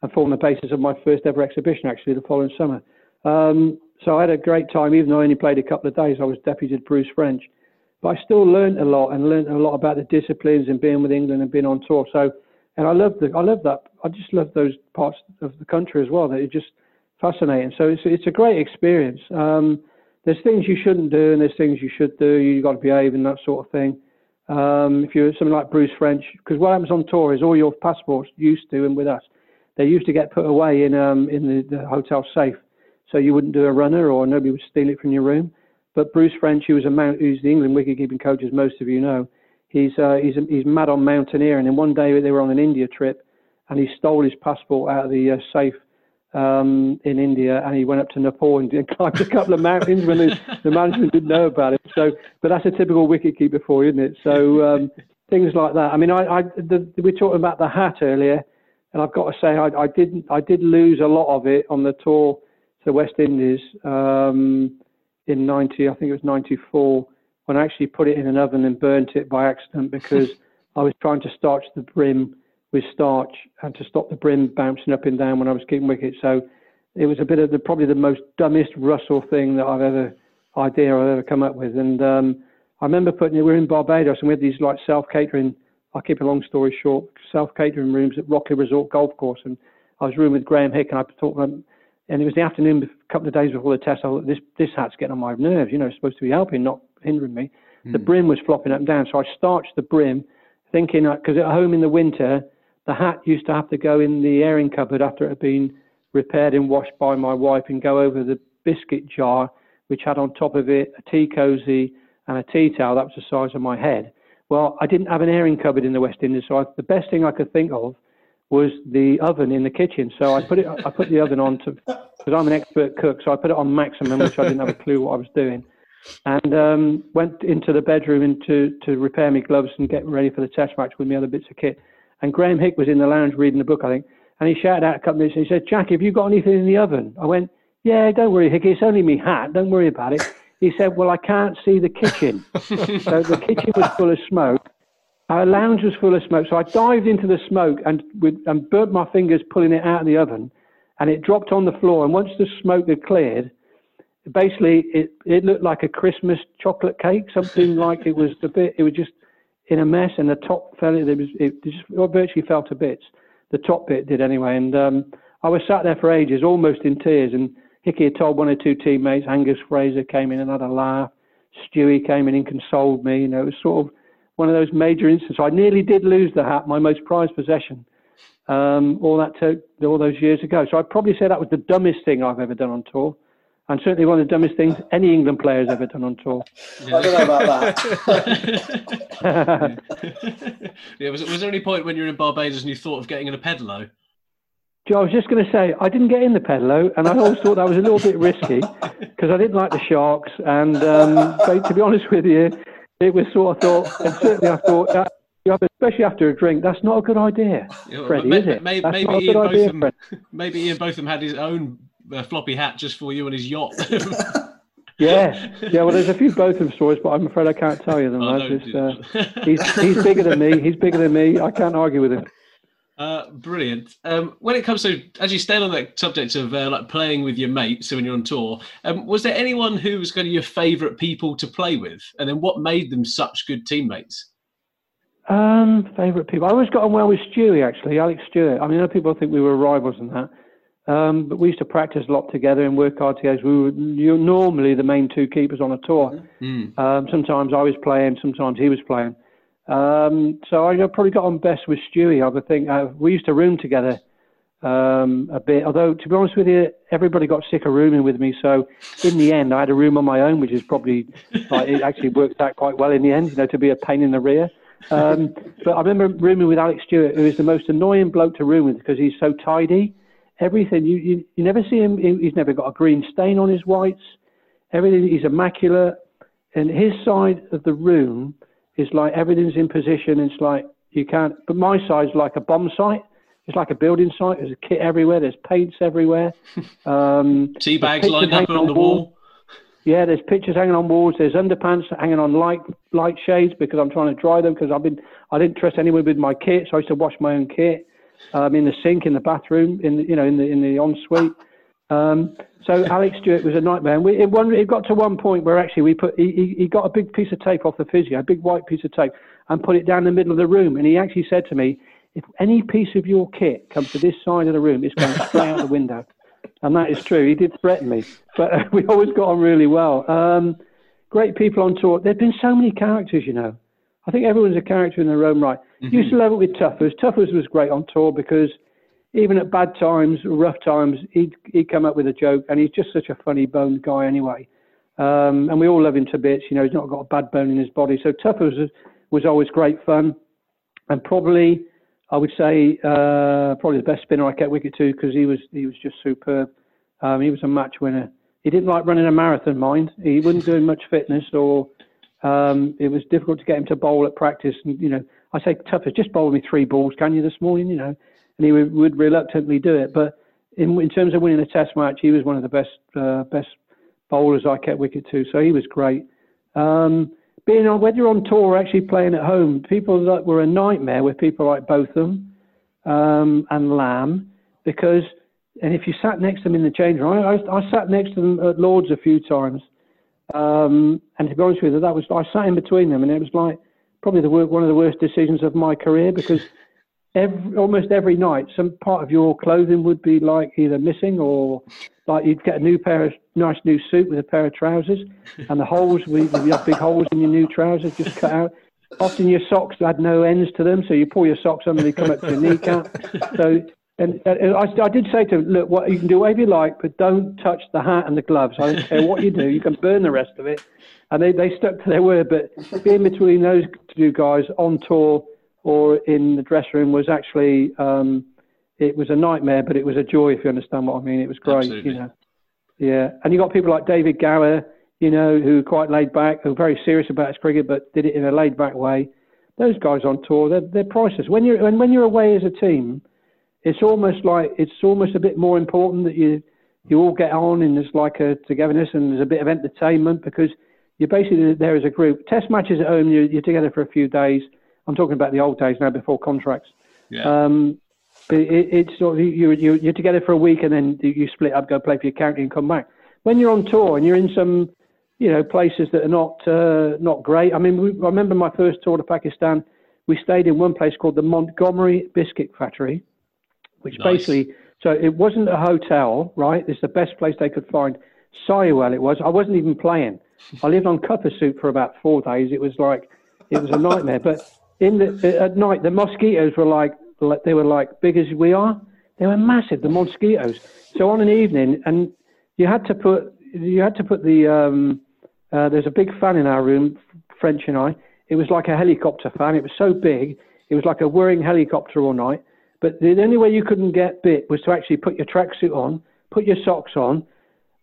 And formed the basis of my first ever exhibition, actually, the following summer. So I had a great time, even though I only played a couple of days. I was deputed Bruce French. But I still learned a lot about the disciplines and being with England and being on tour. So, and I just love those parts of the country as well. That are just fascinating. So it's a great experience. There's things you shouldn't do and there's things you should do. You've got to behave and that sort of thing. If you're something like Bruce French, because what happens on tour is all your passports used to, and with us, they used to get put away in the hotel safe, so you wouldn't do a runner or nobody would steal it from your room. But Bruce French, who's the England wicketkeeping coach, as most of you know, he's mad on mountaineering. And one day they were on an India trip, and he stole his passport out of the safe in India, and he went up to Nepal and climbed a couple of mountains when the management didn't know about it. So, but that's a typical wicketkeeper for you, isn't it? So things like that. I mean, we were talking about the hat earlier, and I've got to say I did lose a lot of it on the tour to the West Indies in 94, when I actually put it in an oven and burnt it by accident because I was trying to starch the brim with starch and to stop the brim bouncing up and down when I was keeping wicket. So it was a bit of probably the most dumbest Russell thing that I've ever come up with. And I remember we were in Barbados and we had these like self-catering, I'll keep a long story short, self-catering rooms at Rockley Resort Golf Course. And I was rooming with Graham Hick and I thought, and it was the afternoon, a couple of days before the test, I thought, this hat's getting on my nerves, you know, it's supposed to be helping, not hindering me. Mm. The brim was flopping up and down. So I starched the brim thinking, because at home in the winter, the hat used to have to go in the airing cupboard after it had been repaired and washed by my wife and go over the biscuit jar, which had on top of it a tea cosy and a tea towel. That was the size of my head. Well, I didn't have an airing cupboard in the West Indies, so the best thing I could think of was the oven in the kitchen. So I put the oven on, because I'm an expert cook, so I put it on maximum, which I didn't have a clue what I was doing. And went into the bedroom to repair my gloves and get ready for the test match with my other bits of kit. And Graham Hick was in the lounge reading the book, I think, and he shouted out a couple of minutes and he said, "Jack, have you got anything in the oven?" I went, "Yeah, don't worry, Hick, it's only me hat, don't worry about it." He said, "Well, I can't see the kitchen." So the kitchen was full of smoke. Our lounge was full of smoke. So I dived into the smoke and burnt my fingers pulling it out of the oven, and it dropped on the floor. And once the smoke had cleared, basically it looked like a Christmas chocolate cake, something like it was just in a mess, and the top fell. It just virtually fell to bits. The top bit did anyway. And I was sat there for ages, almost in tears, and Hickey had told one or two teammates. Angus Fraser came in and had a laugh. Stewie came in and consoled me. You know, it was sort of one of those major instances. I nearly did lose the hat, my most prized possession, all those years ago. So I'd probably say that was the dumbest thing I've ever done on tour, and certainly one of the dumbest things any England player has ever done on tour. Yeah. I don't know about that. Yeah, was there any point when you were in Barbados and you thought of getting in a pedalo? I was just going to say, I didn't get in the pedalo, and I always thought that was a little bit risky because I didn't like the Sharks. And but to be honest with you, it was sort of thought, and certainly I thought, that, especially after a drink, that's not a good idea, Freddie, is it? Maybe Ian Botham had his own floppy hat just for you on his yacht. Yeah, well, there's a few Botham stories, but I'm afraid I can't tell you them. He's bigger than me. I can't argue with him. Brilliant. When it comes to, as you stayed on that subject of like playing with your mates when you're on tour, was there anyone who was kind of your favourite people to play with, and then what made them such good teammates? Favourite people. I always got on well with Stewie, actually, Alex Stewart. I mean, other people think we were rivals and that, but we used to practice a lot together and work hard together. We were normally the main two keepers on a tour. Mm. Sometimes I was playing, sometimes he was playing. So I probably got on best with Stewie. I think we used to room together a bit. Although, to be honest with you, everybody got sick of rooming with me. So in the end, I had a room on my own, which is probably it actually worked out quite well in the end. You know, to be a pain in the rear. But I remember rooming with Alex Stewart, who is the most annoying bloke to room with because he's so tidy. Everything you never see him. He's never got a green stain on his whites. Everything, he's immaculate. And his side of the room. It's like everything's in position. It's like you can't. But my side's like a bomb site. It's like a building site. There's a kit everywhere. There's paints everywhere. Tea bags lined up on the wall. Yeah, there's pictures hanging on walls. There's underpants hanging on light shades because I'm trying to dry them because I didn't trust anyone with my kit, so I used to wash my own kit in the sink, in the bathroom, in the ensuite. So Alex Stewart was a nightmare. And it got to one point where actually he got a big piece of tape off the physio, a big white piece of tape, and put it down the middle of the room. And he actually said to me, if any piece of your kit comes to this side of the room, it's going straight out the window. And that is true. He did threaten me. But we always got on really well. Great people on tour. There have been so many characters, you know. I think everyone's a character in their own right. Mm-hmm. Used to love it with Tuffers. Tuffers was great on tour because... even at bad times, rough times, he'd come up with a joke, and he's just such a funny boned guy anyway. And we all love him to bits, you know, he's not got a bad bone in his body. So Tuffers was always great fun. And probably, I would say, probably the best spinner I kept wicket to because he was just superb. He was a match winner. He didn't like running a marathon, mind. He wouldn't do much fitness, or it was difficult to get him to bowl at practice. And, you know, I say, Tuffers, just bowl me 3 balls, can you, this morning, you know? And he would reluctantly do it. But in terms of winning a test match, he was one of the best bowlers I kept wicket to. So he was great. Whether you're on tour or actually playing at home, people that were a nightmare with people like Botham and Lamb. And if you sat next to them in the change room, I sat next to them at Lords a few times. And to be honest with you, I sat in between them. And it was like probably one of the worst decisions of my career because... almost every night, some part of your clothing would be like either missing or like you'd get a nice new suit with a pair of trousers, and the holes, you have big holes in your new trousers just cut out. Often your socks had no ends to them, so you pull your socks on and they come up to your kneecap. So, and I did say to him, look, you can do whatever you like, but don't touch the hat and the gloves. I don't care what you do, you can burn the rest of it. And they stuck to their word, but being between those two guys on tour or in the dressing room was actually it was a nightmare, but it was a joy, if you understand what I mean. It was great. Absolutely. You know, yeah. And you got people like David Gower, you know, who were quite laid back, who were very serious about his cricket, but did it in a laid back way. Those guys on tour, they're priceless. When you're away as a team, it's almost a bit more important that you all get on, and there's like a togetherness and there's a bit of entertainment because you're basically there as a group. Test matches at home, you're together for a few days. I'm talking about the old days now, before contracts. Yeah. You're together for a week and then you split up, go play for your county and come back. When you're on tour and you're in some, you know, places that are not great. I mean, I remember my first tour to Pakistan. We stayed in one place called the Montgomery Biscuit Factory, which basically So it wasn't a hotel, right? It's the best place they could find. Sorry, well, it was. I wasn't even playing. I lived on copper soup for about 4 days. It was like, it was a nightmare. But at night, the mosquitoes were like big as we are. They were massive, the mosquitoes. So on an evening, and you had to put the there's a big fan in our room, French and I. It was like a helicopter fan. It was so big. It was like a whirring helicopter all night. But the only way you couldn't get bit was to actually put your tracksuit on, put your socks on.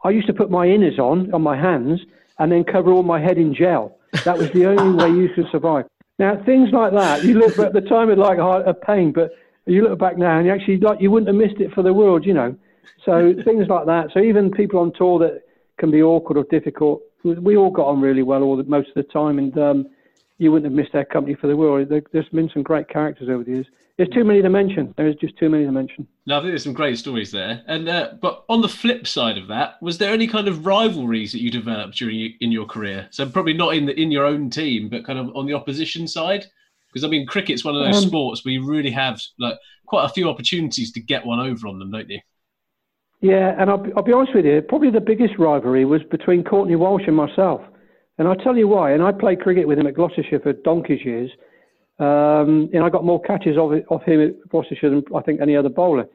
I used to put my inners on my hands, and then cover all my head in gel. That was the only way you could survive. Now, things like that, you look at the time with like a pain, but you look back now and you actually, like, you wouldn't have missed it for the world, you know. So things like that. So even people on tour that can be awkward or difficult, we all got on really well most of the time, and you wouldn't have missed their company for the world. There's been some great characters over the years. There's too many to mention. There is just too many to mention. Lovely. There's some great stories there. And but on the flip side of that, was there any kind of rivalries that you developed in your career? So probably not in your own team, but kind of on the opposition side, because I mean, cricket's one of those sports where you really have like quite a few opportunities to get one over on them, don't you? Yeah, and I'll be honest with you. Probably the biggest rivalry was between Courtney Walsh and myself, and I'll tell you why. And I played cricket with him at Gloucestershire for donkey's years. And I got more catches off him at Gloucestershire than I think any other bowler.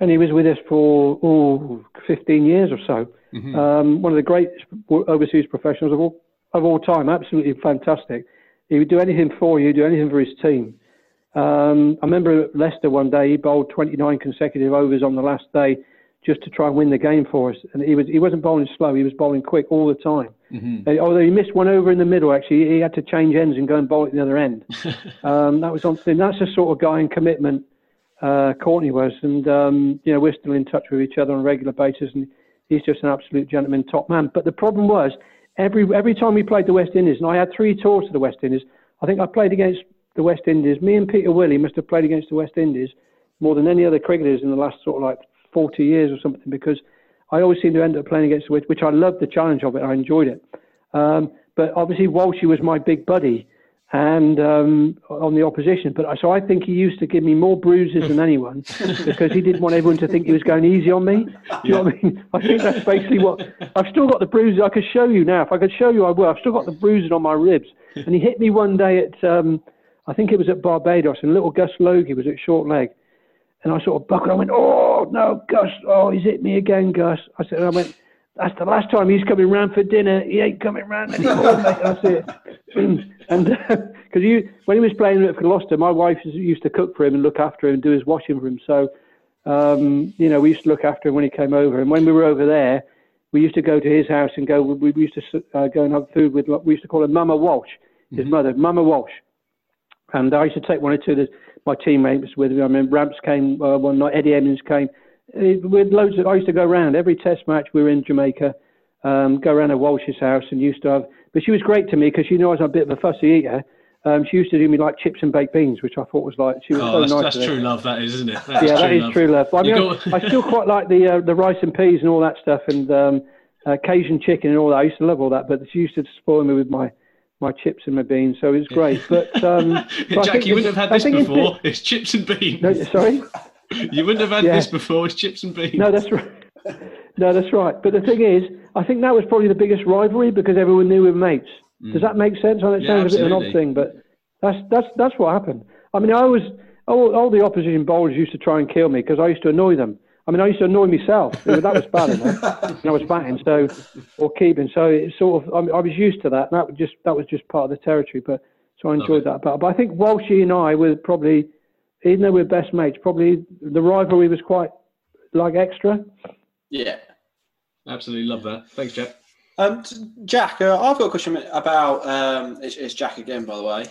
And he was with us for 15 years or so. Mm-hmm. One of the great overseas professionals of all time, absolutely fantastic. He would do anything for you, do anything for his team. I remember at Leicester one day, he bowled 29 consecutive overs on the last day just to try and win the game for us. And he wasn't bowling slow, he was bowling quick all the time. Mm-hmm. Although he missed one over in the middle, actually, he had to change ends and go and bowl at the other end. That's the sort of guy and commitment Courtney was. And, you know, we're still in touch with each other on a regular basis, and he's just an absolute gentleman, top man. But the problem was, every time we played the West Indies, and I had 3 tours to the West Indies, I think I played against the West Indies. Me and Peter Willey must have played against the West Indies more than any other cricketers in the last sort of like 40 years or something, because I always seem to end up playing against the West, which I loved the challenge of it. I enjoyed it. But obviously Walshy was my big buddy and on the opposition. So I think he used to give me more bruises than anyone because he didn't want everyone to think he was going easy on me. Do you know what I mean? I think that's basically what... I've still got the bruises. I could show you now. If I could show you, I will. I've still got the bruises on my ribs. And he hit me one day at... I think it was at Barbados, and little Gus Logie was at short leg. And I sort of buckled. I went, oh, no, Gus. Oh, he's hit me again, Gus. I said, that's the last time he's coming round for dinner. He ain't coming round anymore, mate. That's it. And because when he was playing at Gloucester, my wife used to cook for him and look after him and do his washing for him. So, you know, we used to look after him when he came over. And when we were over there, we used to go to his house and go, we used to go and have food with, we used to call her Mama Walsh, his mother, Mama Walsh. And I used to take one or two of my teammates with me. I mean, Ramps came one night, Eddie Edmonds came. I used to go around. Every test match we were in Jamaica, go around to Walsh's house and used to have... But she was great to me because she knew I was a bit of a fussy eater. She used to do me like chips and baked beans, which I thought was like... She was nice. That's true love, that is, isn't it? That is true love. I mean, I still quite like the rice and peas and all that stuff, and Cajun chicken and all that. I used to love all that, but she used to spoil me with my chips and my beans, so it was great. But Jack, you wouldn't have had this before. It's chips and beans. No, sorry, you wouldn't have had this before. It's chips and beans. No, that's right. No, that's right. But the thing is, I think that was probably the biggest rivalry because everyone knew we were mates. Mm. Does that make sense? I know it sounds a bit of an odd thing, but that's what happened. I mean, I was all the opposition bowlers used to try and kill me because I used to annoy them. I mean, I used to annoy myself. That was bad enough. And I was batting, or keeping. So it sort of, I was used to that. And that was just part of the territory. But so I enjoyed that. But I think Walshy and I were probably, even though we're best mates, probably the rivalry was quite like extra. Yeah, absolutely love that. Thanks, Jack. Jack, I've got a question about. It's Jack again, by the way.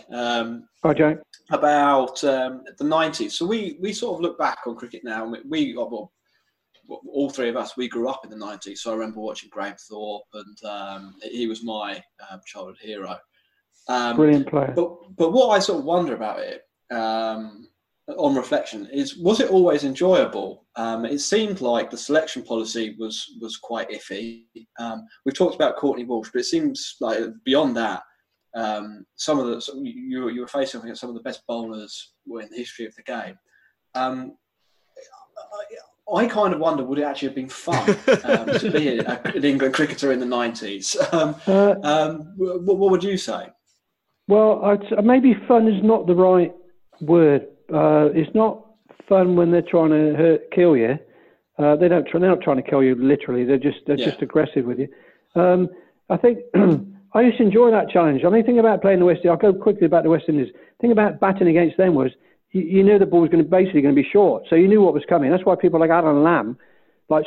Hi, Jack. About the 90s. So we sort of look back on cricket now, and all three of us, we grew up in the 90s. So I remember watching Graham Thorpe, and he was my childhood hero. Brilliant player. But what I sort of wonder about it, on reflection, is was it always enjoyable? It seemed like the selection policy was quite iffy. We've talked about Courtney Walsh, but it seems like beyond that, you were facing some of the best bowlers in the history of the game. I kind of wonder, would it actually have been fun to be an England cricketer in the 90s? What would you say? Well, maybe fun is not the right word. It's not fun when they're trying to kill you. They're not trying to kill you literally. They're just aggressive with you. I think I used to enjoy that challenge. I mean, think about playing the West Indies. I'll go quickly about the West Indies. Think about batting against them was you knew the ball was basically going to be short, so you knew what was coming. That's why people like Adam Lamb,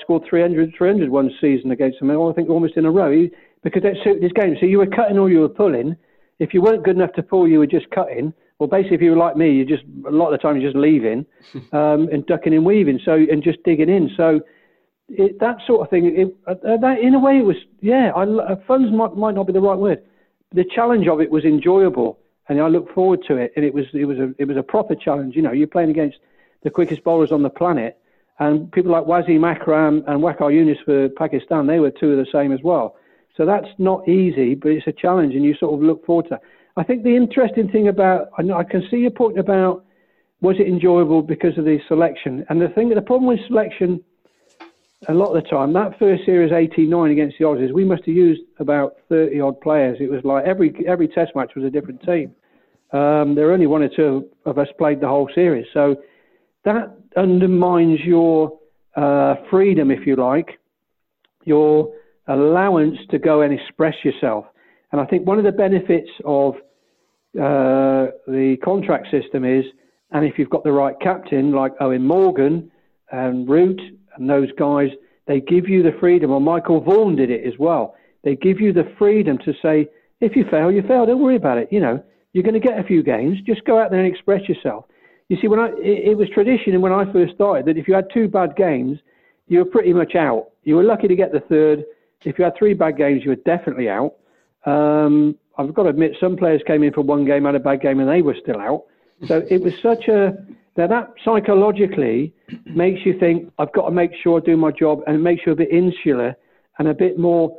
scored 300 one season against them. I think almost in a row because that suited his game. So you were cutting or you were pulling. If you weren't good enough to pull, you were just cutting. Well, basically, if you were like me, you just a lot of the time you're just leaving and ducking and weaving. So and just digging in. So that sort of thing. That in a way, it was fun's might not be the right word. The challenge of it was enjoyable, and I look forward to it. And it was a proper challenge. You know, you're playing against the quickest bowlers on the planet, and people like Wasim Akram and Waqar Yunus for Pakistan. They were two of the same as well. So that's not easy, but it's a challenge, and you sort of look forward to that. I think the interesting thing about, I can see your point about, was it enjoyable because of the selection? And the problem with selection, a lot of the time, that first series 89 against the Aussies, we must have used about 30 odd players. It was like every test match was a different team. There were only one or two of us played the whole series. So that undermines your freedom, if you like, your allowance to go and express yourself. And I think one of the benefits of the contract system is, and if you've got the right captain like Owen Morgan and Root and those guys, they give you the freedom. Or Michael Vaughan did it as well. They give you the freedom to say, if you fail, you fail. Don't worry about it. You know, you're going to get a few games. Just go out there and express yourself. You see, it was tradition when I first started that if you had two bad games, you were pretty much out. You were lucky to get the third. If you had three bad games, you were definitely out. I've got to admit, some players came in for one game, had a bad game, and they were still out. So it was such now that psychologically makes you think, I've got to make sure I do my job, and it makes you a bit insular and a bit more,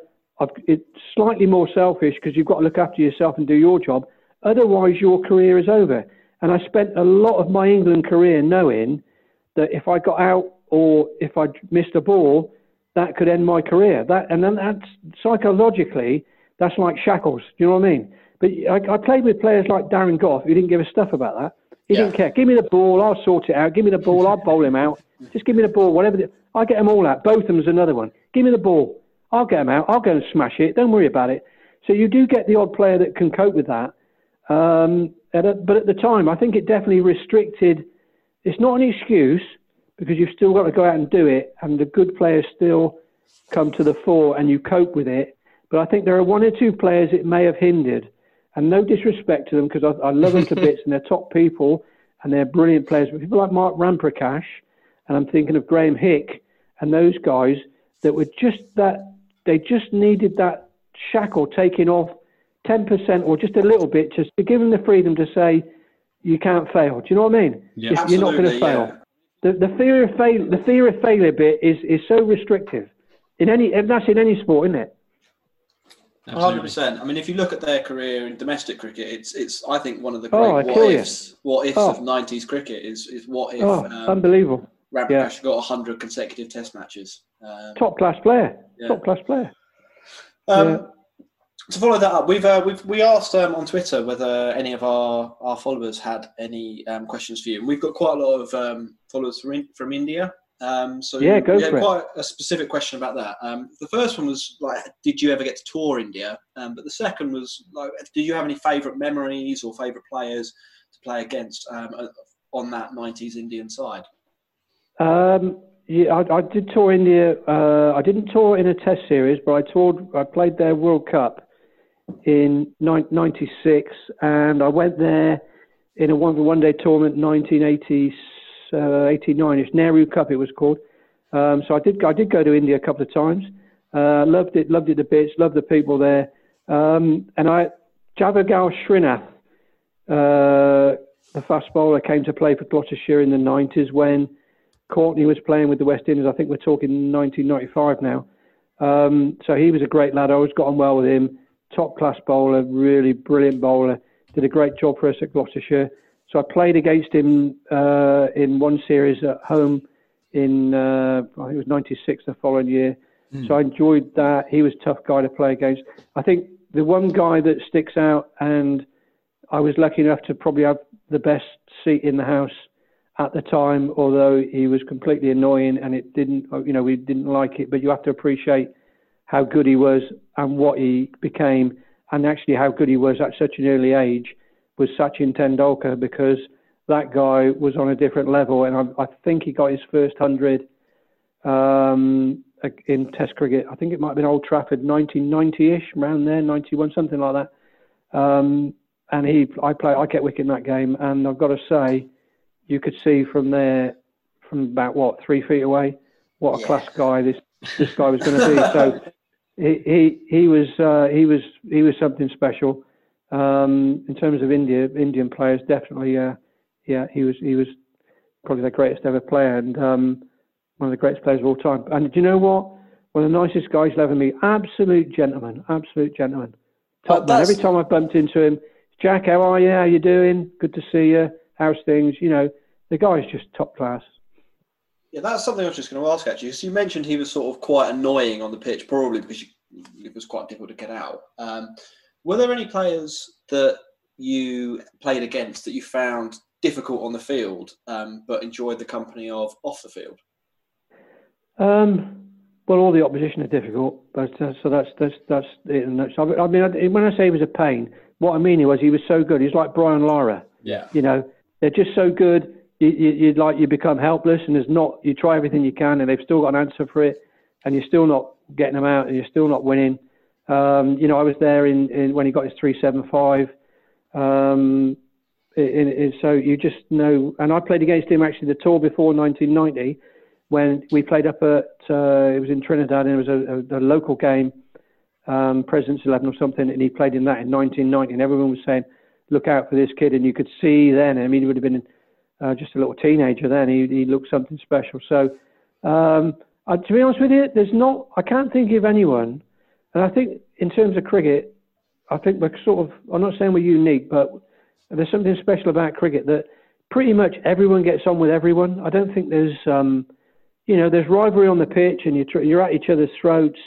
it's slightly more selfish because you've got to look after yourself and do your job. Otherwise, your career is over. And I spent a lot of my England career knowing that if I got out or if I missed a ball, that could end my career. That's like shackles. Do you know what I mean? But I played with players like Darren Goff, who didn't give a stuff about that. He didn't care. Give me the ball. I'll sort it out. Give me the ball. I'll bowl him out. Just give me the ball. Whatever. I get them all out. Botham's another one. Give me the ball. I'll get him out. I'll go and smash it. Don't worry about it. So you do get the odd player that can cope with that. But at the time, I think it definitely restricted. It's not an excuse because you've still got to go out and do it. And the good players still come to the fore and you cope with it. But I think there are one or two players it may have hindered. And no disrespect to them, because I love them to bits, and they're top people, and they're brilliant players. But people like Mark Ramprakash, and I'm thinking of Graham Hick, and those guys that were they just needed that shackle taking off 10% or just a little bit, just to give them the freedom to say, you can't fail. Do you know what I mean? Yeah, you're not going to fail. Yeah. The fear of failure bit is so restrictive. And that's in any sport, isn't it? 100%. I mean, if you look at their career in domestic cricket, it's I think one of the great what ifs of 90s cricket is what if unbelievable. Ramprakash got 100 consecutive Test matches. Top class player. Yeah. Top class player. To follow that up, we asked on Twitter whether any of our followers had any questions for you, and we've got quite a lot of followers from India. So quite a specific question about that. The first one was did you ever get to tour India? But the second was do you have any favourite memories or favourite players to play against on that 90s Indian side? I did tour India. I didn't tour in a Test series, but I played their World Cup in 1996, and I went there in a one-day tournament 1986. 89, it's Nehru Cup it was called. So I did go to India a couple of times. Loved it to bits. Loved the people there. And Javagal Srinath, the fast bowler, came to play for Gloucestershire in the 90s when Courtney was playing with the West Indies. I think we're talking 1995 now. So he was a great lad. I always got on well with him. Top class bowler, really brilliant bowler. Did a great job for us at Gloucestershire. So I played against him in one series at home in, I think it was 96 the following year. Mm. So I enjoyed that. He was a tough guy to play against. I think the one guy that sticks out, and I was lucky enough to probably have the best seat in the house at the time, although he was completely annoying and it didn't, you know, we didn't like it, but you have to appreciate how good he was and what he became, and actually how good he was at such an early age, was Sachin Tendulkar, because that guy was on a different level. And I think he got his first 100 in Test cricket. I think it might have been Old Trafford, 1990-ish, around there, 91, something like that. And I kept wicket in that game. And I've got to say, you could see from there, from about, 3 feet away, what a class guy this guy was going to be. So he was something special. In terms of Indian players, definitely, he was probably the greatest ever player, and one of the greatest players of all time. And do you know what? One of the nicest guys you'll ever meet. Absolute gentleman. Top man. Every time I bumped into him, Jack, how are you? How you doing? Good to see you. How's things? You know, the guy's just top class. Yeah, that's something I was just going to ask, actually. So you mentioned he was sort of quite annoying on the pitch, probably because it was quite difficult to get out. Were there any players that you played against that you found difficult on the field, but enjoyed the company of off the field? Well, all the opposition are difficult, so that's it. I mean, when I say he was a pain, what I mean was he was so good. He's like Brian Lara. Yeah. You know, they're just so good. You become helpless, and you try everything you can, and they've still got an answer for it, and you're still not getting them out, and you're still not winning. You know, I was there when he got his 375. So you just know. And I played against him actually the tour before 1990, when we played up at it was in Trinidad, and it was a local game, President's 11 or something, and he played in that in 1990. And everyone was saying, "Look out for this kid." And you could see then. I mean, he would have been just a little teenager then. He looked something special. So to be honest with you, I can't think of anyone. And I think in terms of cricket, I think we're sort of, I'm not saying we're unique, but there's something special about cricket that pretty much everyone gets on with everyone. I don't think there's, you know, there's rivalry on the pitch, and you're at each other's throats,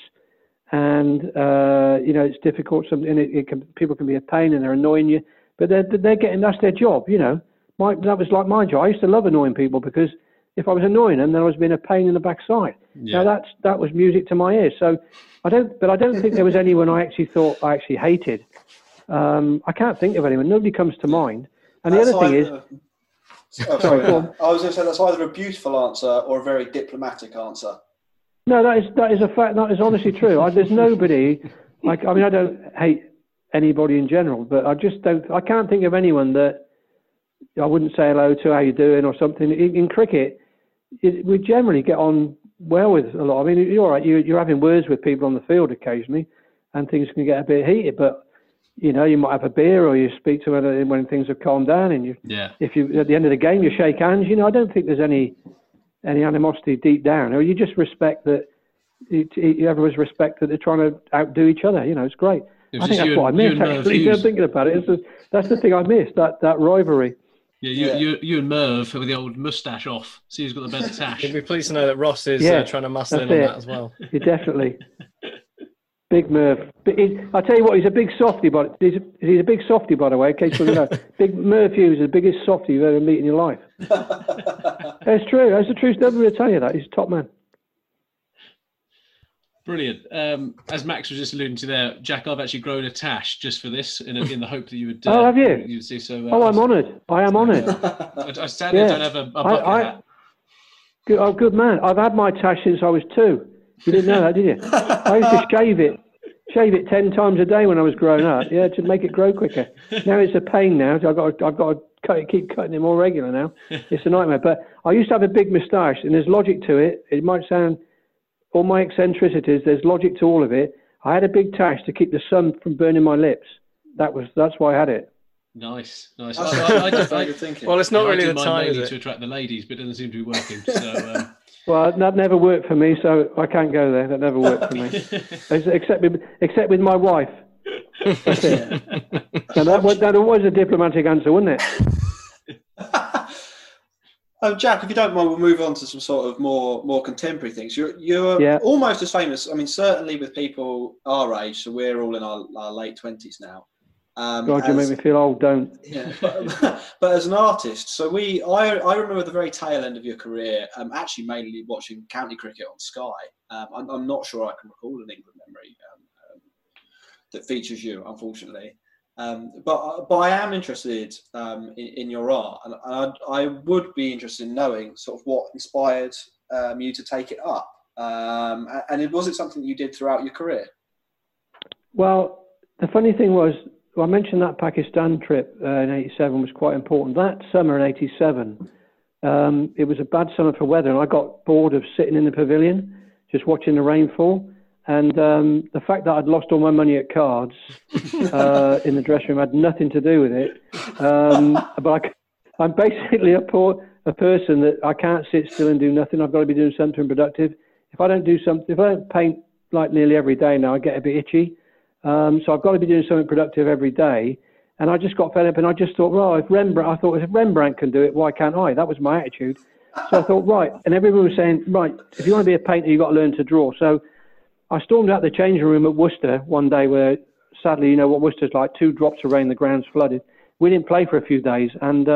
and, you know, it's difficult. And people can be a pain, and they're annoying you, but they're getting, that's their job, you know. That was like my job. I used to love annoying people, because if I was annoying them, then I was being a pain in the backside. Yeah. Now that was music to my ears. So I don't think there was anyone I actually thought I actually hated. I can't think of anyone. Nobody comes to mind. And that's the other thing is, sorry, go on. I was going to say that's either a beautiful answer or a very diplomatic answer. No, that is a fact. That is honestly true. There's nobody. Like, I mean, I don't hate anybody in general, but I just don't. I can't think of anyone that I wouldn't say hello to, how you doing, or something. In cricket, we generally get on well with a lot. I mean, you're all right. You're having words with people on the field occasionally, and things can get a bit heated. But you know, you might have a beer, or you speak to them when things have calmed down. And if you at the end of the game, you shake hands. You know, I don't think there's any animosity deep down. Or you just respect that. Everyone's respect that they're trying to outdo each other. You know, it's great. I think that's what I missed. Actually, I'm thinking about it. That's the thing I missed. That rivalry. Yeah, you and Merv with the old moustache off. See who's got the better tash. You'd be pleased to know that Ross is trying to muscle in on that as well. Yeah, definitely. Big Merv. But I tell you what, he's a big softy, but he's a big softy, by the way, in case you don't know. Big Merv Hughes is the biggest softy you've ever met in your life. That's true. That's the truth. Nobody will tell you that. He's a top man. Brilliant. As Max was just alluding to there, Jack, I've actually grown a tash just for this, in the hope that you would. Oh, have you? You'd see, so. I'm honoured. I am honoured. I sadly don't have a bucket hat. Good man. I've had my tash since I was 2. You didn't know that, did you? I used to shave it 10 times a day when I was growing up. Yeah, to make it grow quicker. Now it's a pain. Now so I've got to keep cutting it more regular. Now it's a nightmare. But I used to have a big moustache, and there's logic to it. It might sound. All my eccentricities, there's logic to all of it. I had a big tash to keep the sun from burning my lips. That's why I had it. Nice. Well, it's not really the time, is it? To attract the ladies, but it doesn't seem to be working. So, well, that never worked for me, so I can't go there. That never worked for me, except with my wife. That's it. And that was a diplomatic answer, wasn't it? Jack, if you don't mind, we'll move on to some sort of more contemporary things. You're yeah. almost as famous. I mean, certainly with people our age, so we're all in our late 20s now. God, you make me feel old, don't. Yeah, but as an artist, so I remember the very tail end of your career, actually mainly watching county cricket on Sky. I'm not sure I can recall an England memory that features you, unfortunately. But I am interested in your art, and I would be interested in knowing sort of what inspired you to take it up, and was it something that you did throughout your career? Well, the funny thing was, I mentioned that Pakistan trip in '87 was quite important. That summer in '87, it was a bad summer for weather, and I got bored of sitting in the pavilion just watching the rainfall. And the fact that I'd lost all my money at cards in the dressing room had nothing to do with it. But I'm basically a person that I can't sit still and do nothing. I've got to be doing something productive. If I don't do something, if I don't paint like nearly every day now, I get a bit itchy. So I've got to be doing something productive every day. And I just got fed up and I just thought, well, if Rembrandt can do it, why can't I? That was my attitude. So I thought, right. And everyone was saying, right, if you want to be a painter, you've got to learn to draw. So I stormed out the changing room at Worcester one day where, sadly, you know what Worcester's like, 2 drops of rain, the ground's flooded. We didn't play for a few days, and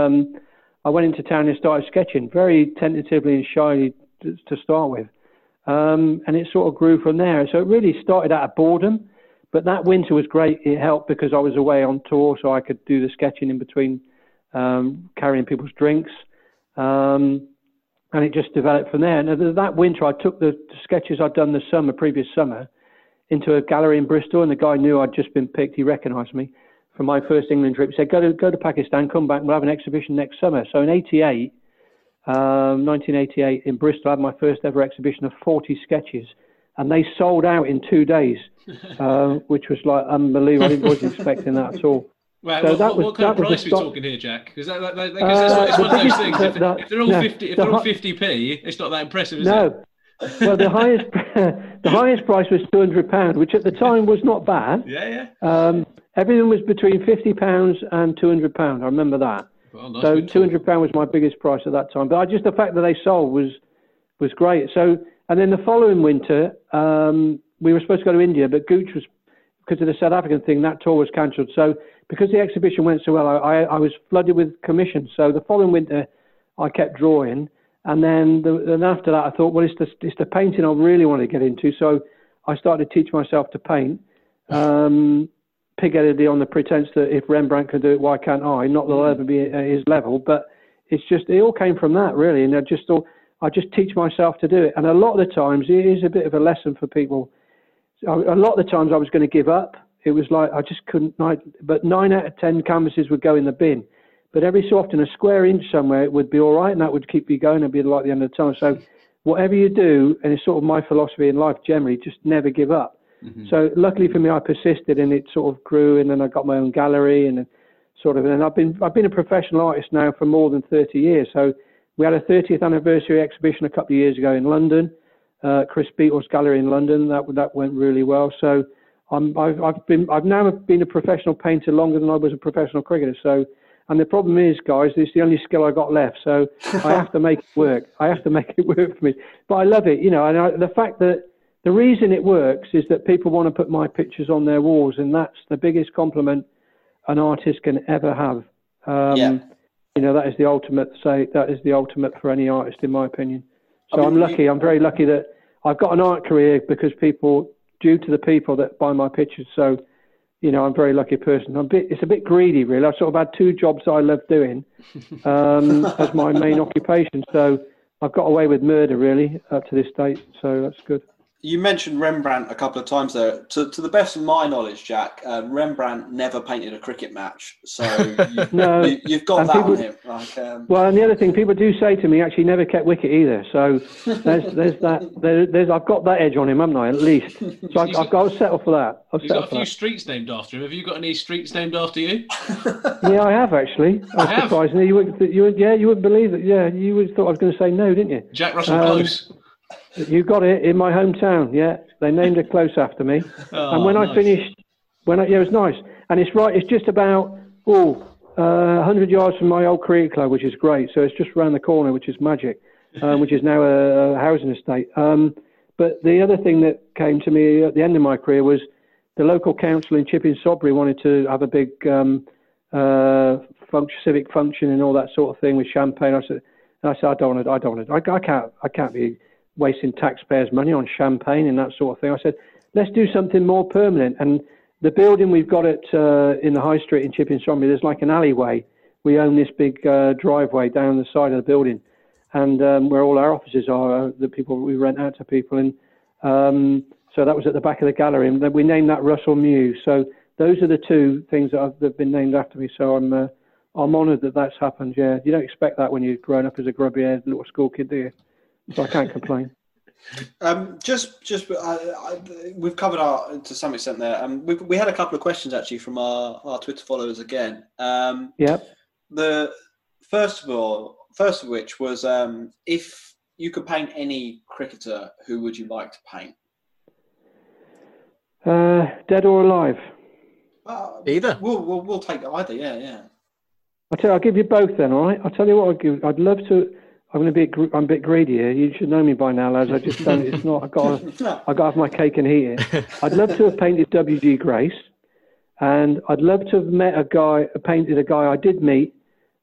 I went into town and started sketching, very tentatively and shyly to start with. And it sort of grew from there. So it really started out of boredom, but that winter was great. It helped because I was away on tour, so I could do the sketching in between carrying people's drinks. And it just developed from there. And that winter, I took the sketches I'd done the previous summer, into a gallery in Bristol, and the guy knew I'd just been picked. He recognised me from my first England trip. He said, "Go to Pakistan, come back, and we'll have an exhibition next summer." So in 1988, in Bristol, I had my first ever exhibition of 40 sketches, and they sold out in 2 days, which was like unbelievable. I wasn't expecting that at all. Right, so what kind of price are we talking here, Jack? Because it's one of those things. If they're all 50p, it's not that impressive, is it? No. Well, the highest price was £200, which at the time was not bad. Yeah. Everything was between £50 and £200. I remember that. Well, nice. So £200 was my biggest price at that time. But the fact that they sold was great. So, and then the following winter, we were supposed to go to India, but Gooch was, because of the South African thing, that tour was cancelled. So, because the exhibition went so well, I was flooded with commissions. So the following winter, I kept drawing. And then after that, I thought, well, it's the painting I really want to get into. So I started to teach myself to paint, pig-headedly, on the pretense that if Rembrandt can do it, why can't I? Not that I'll ever be at his level, but it all came from that, really. And I just thought, I just teach myself to do it. And a lot of the times, it is a bit of a lesson for people. A lot of the times I was going to give up. It was like I just couldn't. But 9 out of 10 canvases would go in the bin. But every so often, a square inch somewhere it would be all right, and that would keep you going. It'd be like the end of the tunnel. So, whatever you do, and it's sort of my philosophy in life generally, just never give up. Mm-hmm. So, luckily for me, I persisted, and it sort of grew. And then I got my own gallery, and I've been a professional artist now for more than 30 years. So, we had a 30th anniversary exhibition a couple of years ago in London, Chris Beatles' gallery in London. That went really well. So. I've now been a professional painter longer than I was a professional cricketer. So, and the problem is, guys, it's the only skill I got left. So I have to make it work. I have to make it work for me. But I love it, you know. And the fact that the reason it works is that people want to put my pictures on their walls, and that's the biggest compliment an artist can ever have. You know, that is the ultimate. That is the ultimate for any artist, in my opinion. So I'm lucky. I'm very lucky that I've got an art career because people. Due to the people that buy my pictures. So, you know, I'm a very lucky person. It's a bit greedy, really. I've sort of had 2 jobs I love doing as my main occupation. So I've got away with murder, really, up to this date. So that's good. You mentioned Rembrandt a couple of times there. To the best of my knowledge, Jack, Rembrandt never painted a cricket match. So you've got that on him. Well, and the other thing, people do say to me, actually never kept wicket either. So there's that. I've got that edge on him, haven't I, at least? So I'll settle for that. You've got a few streets named after him. Have you got any streets named after you? Yeah, I have, actually. That's surprisingly. You wouldn't believe it. Yeah, you would have thought I was going to say no, didn't you? Jack Russell Close. You got it, in my hometown, yeah. They named it Close after me. And when I finished, it was nice. And it's just about, 100 yards from my old career club, which is great. So it's just round the corner, which is magic, which is now a housing estate. But the other thing that came to me at the end of my career was the local council in Chipping Sodbury wanted to have a big civic function and all that sort of thing with champagne. I said, I can't be wasting taxpayers' money on champagne and that sort of thing. I said, let's do something more permanent. And the building we've got at in the High Street in Chipping Sodbury, there's like an alleyway. We own this big driveway down the side of the building, and where all our offices are, the people we rent out to people. And so that was at the back of the gallery, and we named that Russell Mews. So those are the two things that have been named after me. So I'm honoured that that's happened. Yeah, you don't expect that when you're growing up as a grubby-haired little school kid, do you? So I can't complain. We've covered art to some extent there. We had a couple of questions actually from our Twitter followers again. The first of which was, if you could paint any cricketer, who would you like to paint? Dead or alive? Either. We'll take either. Yeah. I'll give you both then. All right. I'll tell you what. I'd love to. I'm a bit greedy here. You should know me by now, lads. I just don't. It's not. I got to have my cake and eat it. I'd love to have painted W.G. Grace, and I'd love to have painted a guy I did meet,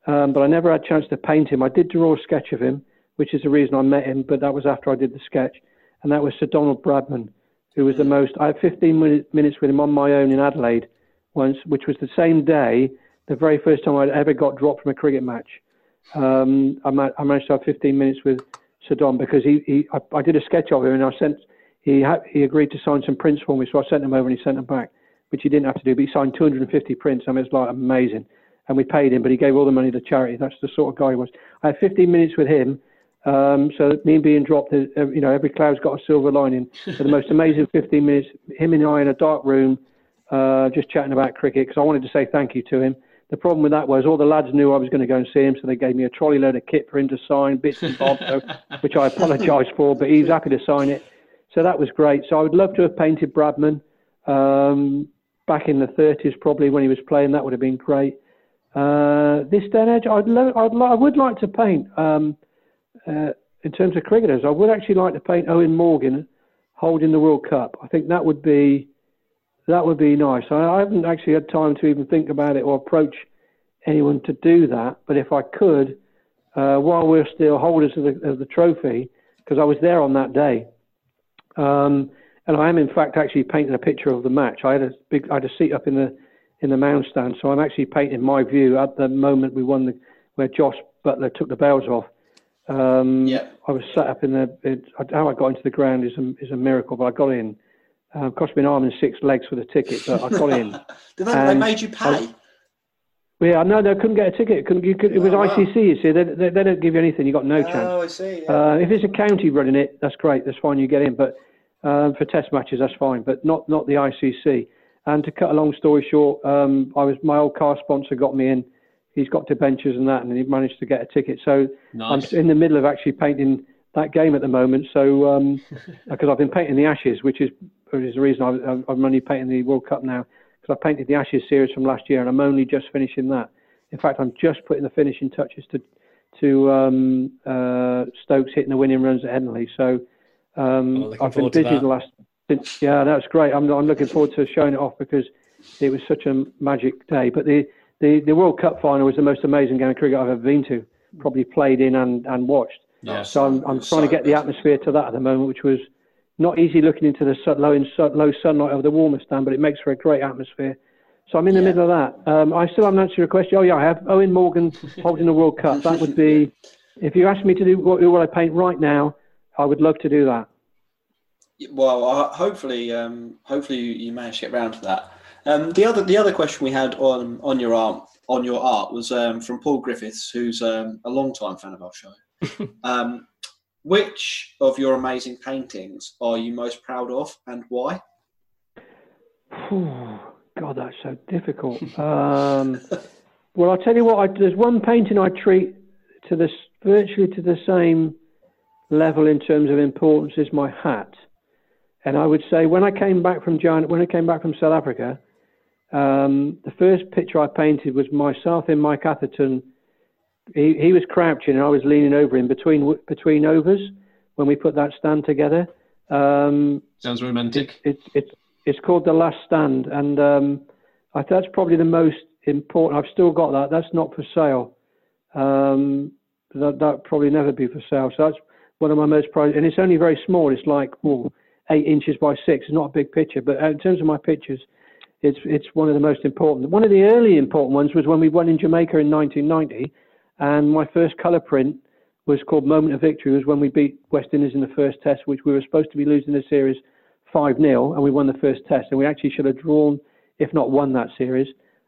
but I never had a chance to paint him. I did draw a sketch of him, which is the reason I met him. But that was after I did the sketch, and that was Sir Donald Bradman, who was the most. I had 15 minutes with him on my own in Adelaide once, which was the same day, the very first time I'd ever got dropped from a cricket match. I managed to have 15 minutes with Sir Don because I did a sketch of him, and he agreed to sign some prints for me, so I sent them over and he sent them back, which he didn't have to do, but he signed 250 prints. I mean, it's like amazing, and we paid him, but he gave all the money to charity. That's the sort of guy he was. I had 15 minutes with him, so me being dropped, every cloud's got a silver lining. So the most amazing 15 minutes, him and I in a dark room, just chatting about cricket, because I wanted to say thank you to him. The problem with that was all the lads knew I was going to go and see him, so they gave me a trolley load of kit for him to sign, bits and bobs, which I apologise for, but he was happy to sign it. So that was great. So I would love to have painted Bradman back in the 30s, probably, when he was playing. That would have been great. This day and age, I would like to paint, in terms of cricketers, I would actually like to paint Owen Morgan holding the World Cup. I think that would be... That would be nice. I haven't actually had time to even think about it or approach anyone to do that. But if I could, while we're still holders of the trophy, because I was there on that day, and I am in fact actually painting a picture of the match. I had a seat up in the mound stand, so I'm actually painting my view at the moment we won where Josh Butler took the bells off. I was sat up in how I got into the ground is a miracle, but I got in. Cost me an arm and six legs for the ticket, but I got in. They made you pay? No, couldn't get a ticket. It was ICC, you see. They don't give you anything. You got no chance. Oh, I see. Yeah. If it's a county running it, that's great. That's fine. You get in. But for test matches, that's fine. But not the ICC. And to cut a long story short, my old car sponsor got me in. He's got debentures and that, and he managed to get a ticket. So nice. I'm in the middle of actually painting that game at the moment. So because I've been painting the Ashes, which is the reason I'm only painting the World Cup now, because I painted the Ashes series from last year, and I'm only just finishing that. In fact, I'm just putting the finishing touches to Stokes hitting the winning runs at Henley. So I've been busy that's great. I'm looking forward to showing it off because it was such a magic day. But the World Cup final was the most amazing game of cricket I've ever been to, probably played in and watched. Nice. So I'm trying to get the atmosphere to that at the moment, which was not easy looking into the low sunlight of the warmer stand, but it makes for a great atmosphere. So I'm in the middle of that. I still haven't answered your question. Oh, yeah, I have Owen Morgan holding the World Cup. That would be, if you asked me to do what I paint right now, I would love to do that. Well, hopefully you manage to get round to that. The other question we had on your art was from Paul Griffiths, who's a long-time fan of our show. Which of your amazing paintings are you most proud of, and why? God, that's so difficult. Well, I'll tell you what. There's one painting I treat virtually to the same level in terms of importance as my hat. And I would say when I came back from South Africa, The first picture I painted was myself and Mike Atherton. He was crouching and I was leaning over him between overs when we put that stand together. Sounds romantic. It's called The Last Stand, and I think that's probably the most important. I've still got that. That's not for sale. That probably never be for sale. So that's one of my most prized, and it's only very small. It's like 8 inches by 6. It's not a big picture, but in terms of my pictures, it's one of the most important. One of the early important ones was when we won in Jamaica in 1990, and my first colour print was called Moment of Victory. It was when we beat West Indies in the first test, which we were supposed to be losing the series 5-0, and we won the first test, and we actually should have drawn, if not won, that series.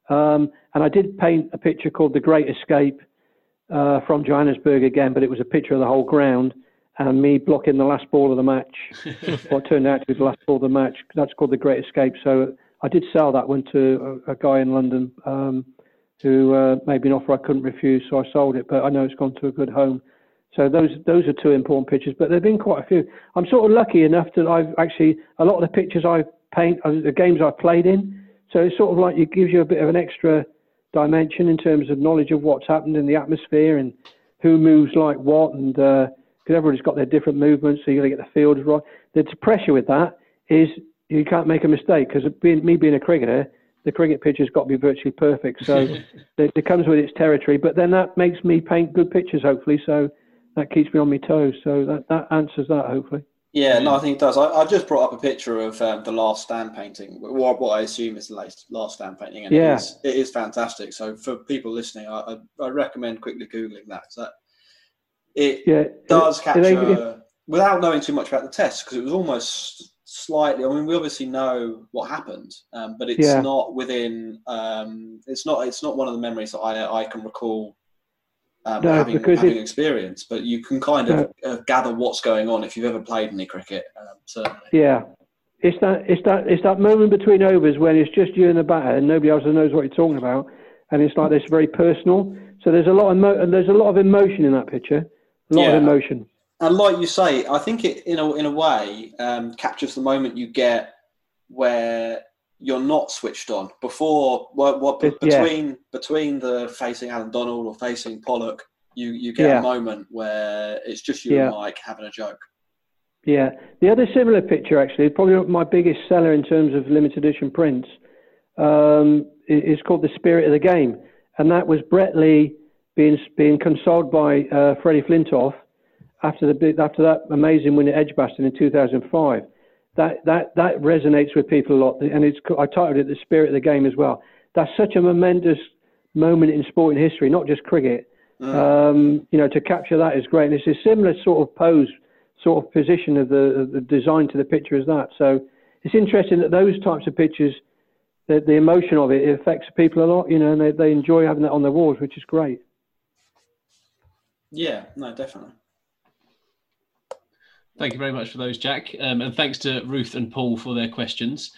And I did paint a picture called The Great Escape from Johannesburg again, but it was a picture of the whole ground and me blocking the last ball of the match, what turned out to be the last ball of the match. That's called The Great Escape. So I did sell that one to a guy in London who made me an offer I couldn't refuse, so I sold it, but I know it's gone to a good home. So those are two important pictures, but there have been quite a few. I'm sort of lucky enough that I've actually, a lot of the pictures I paint are the games I've played in. So it's sort of like it gives you a bit of an extra dimension in terms of knowledge of what's happened in the atmosphere and who moves like what, and because everybody's got their different movements, so you've got to get the fields right. The pressure with that is you can't make a mistake, because me being a cricketer, the cricket picture's got to be virtually perfect. So it comes with its territory, but then that makes me paint good pictures, hopefully. So that keeps me on my toes. So that answers that, hopefully. Yeah, no, I think it does. I just brought up a picture of the Last Stand painting, what I assume is the Last Stand painting, and yeah, it is fantastic. So for people listening, I recommend quickly Googling that. So that it does capture, without knowing too much about the test, because it was almost slightly, I mean, we obviously know what happened, but it's not within, it's not one of the memories that I can recall. No, having experience, but you can kind of gather what's going on if you've ever played any cricket. Certainly. Yeah, it's that moment between overs when it's just you and the batter and nobody else knows what you're talking about, and it's like this very personal. So there's a lot of emotion in that picture, a lot of emotion. And like you say, I think it in a way captures the moment you get where you're not switched on before. Between the facing Alan Donald or facing Pollock, you get a moment where it's just you and Mike having a joke. Yeah, the other similar picture, actually, probably my biggest seller in terms of limited edition prints, is called The Spirit of the Game, and that was Brett Lee being consoled by Freddie Flintoff after that amazing win at Edgbaston in 2005. That resonates with people a lot, and I titled it The Spirit of the Game as well. That's such a momentous moment in sporting history, not just cricket. To capture that is great, and it's a similar sort of pose, sort of position of the design to the picture as that. So it's interesting that those types of pictures, the emotion of it affects people a lot, and they enjoy having that on their walls, which is great. Yeah, no, definitely. Thank you very much for those, Jack. And thanks to Ruth and Paul for their questions.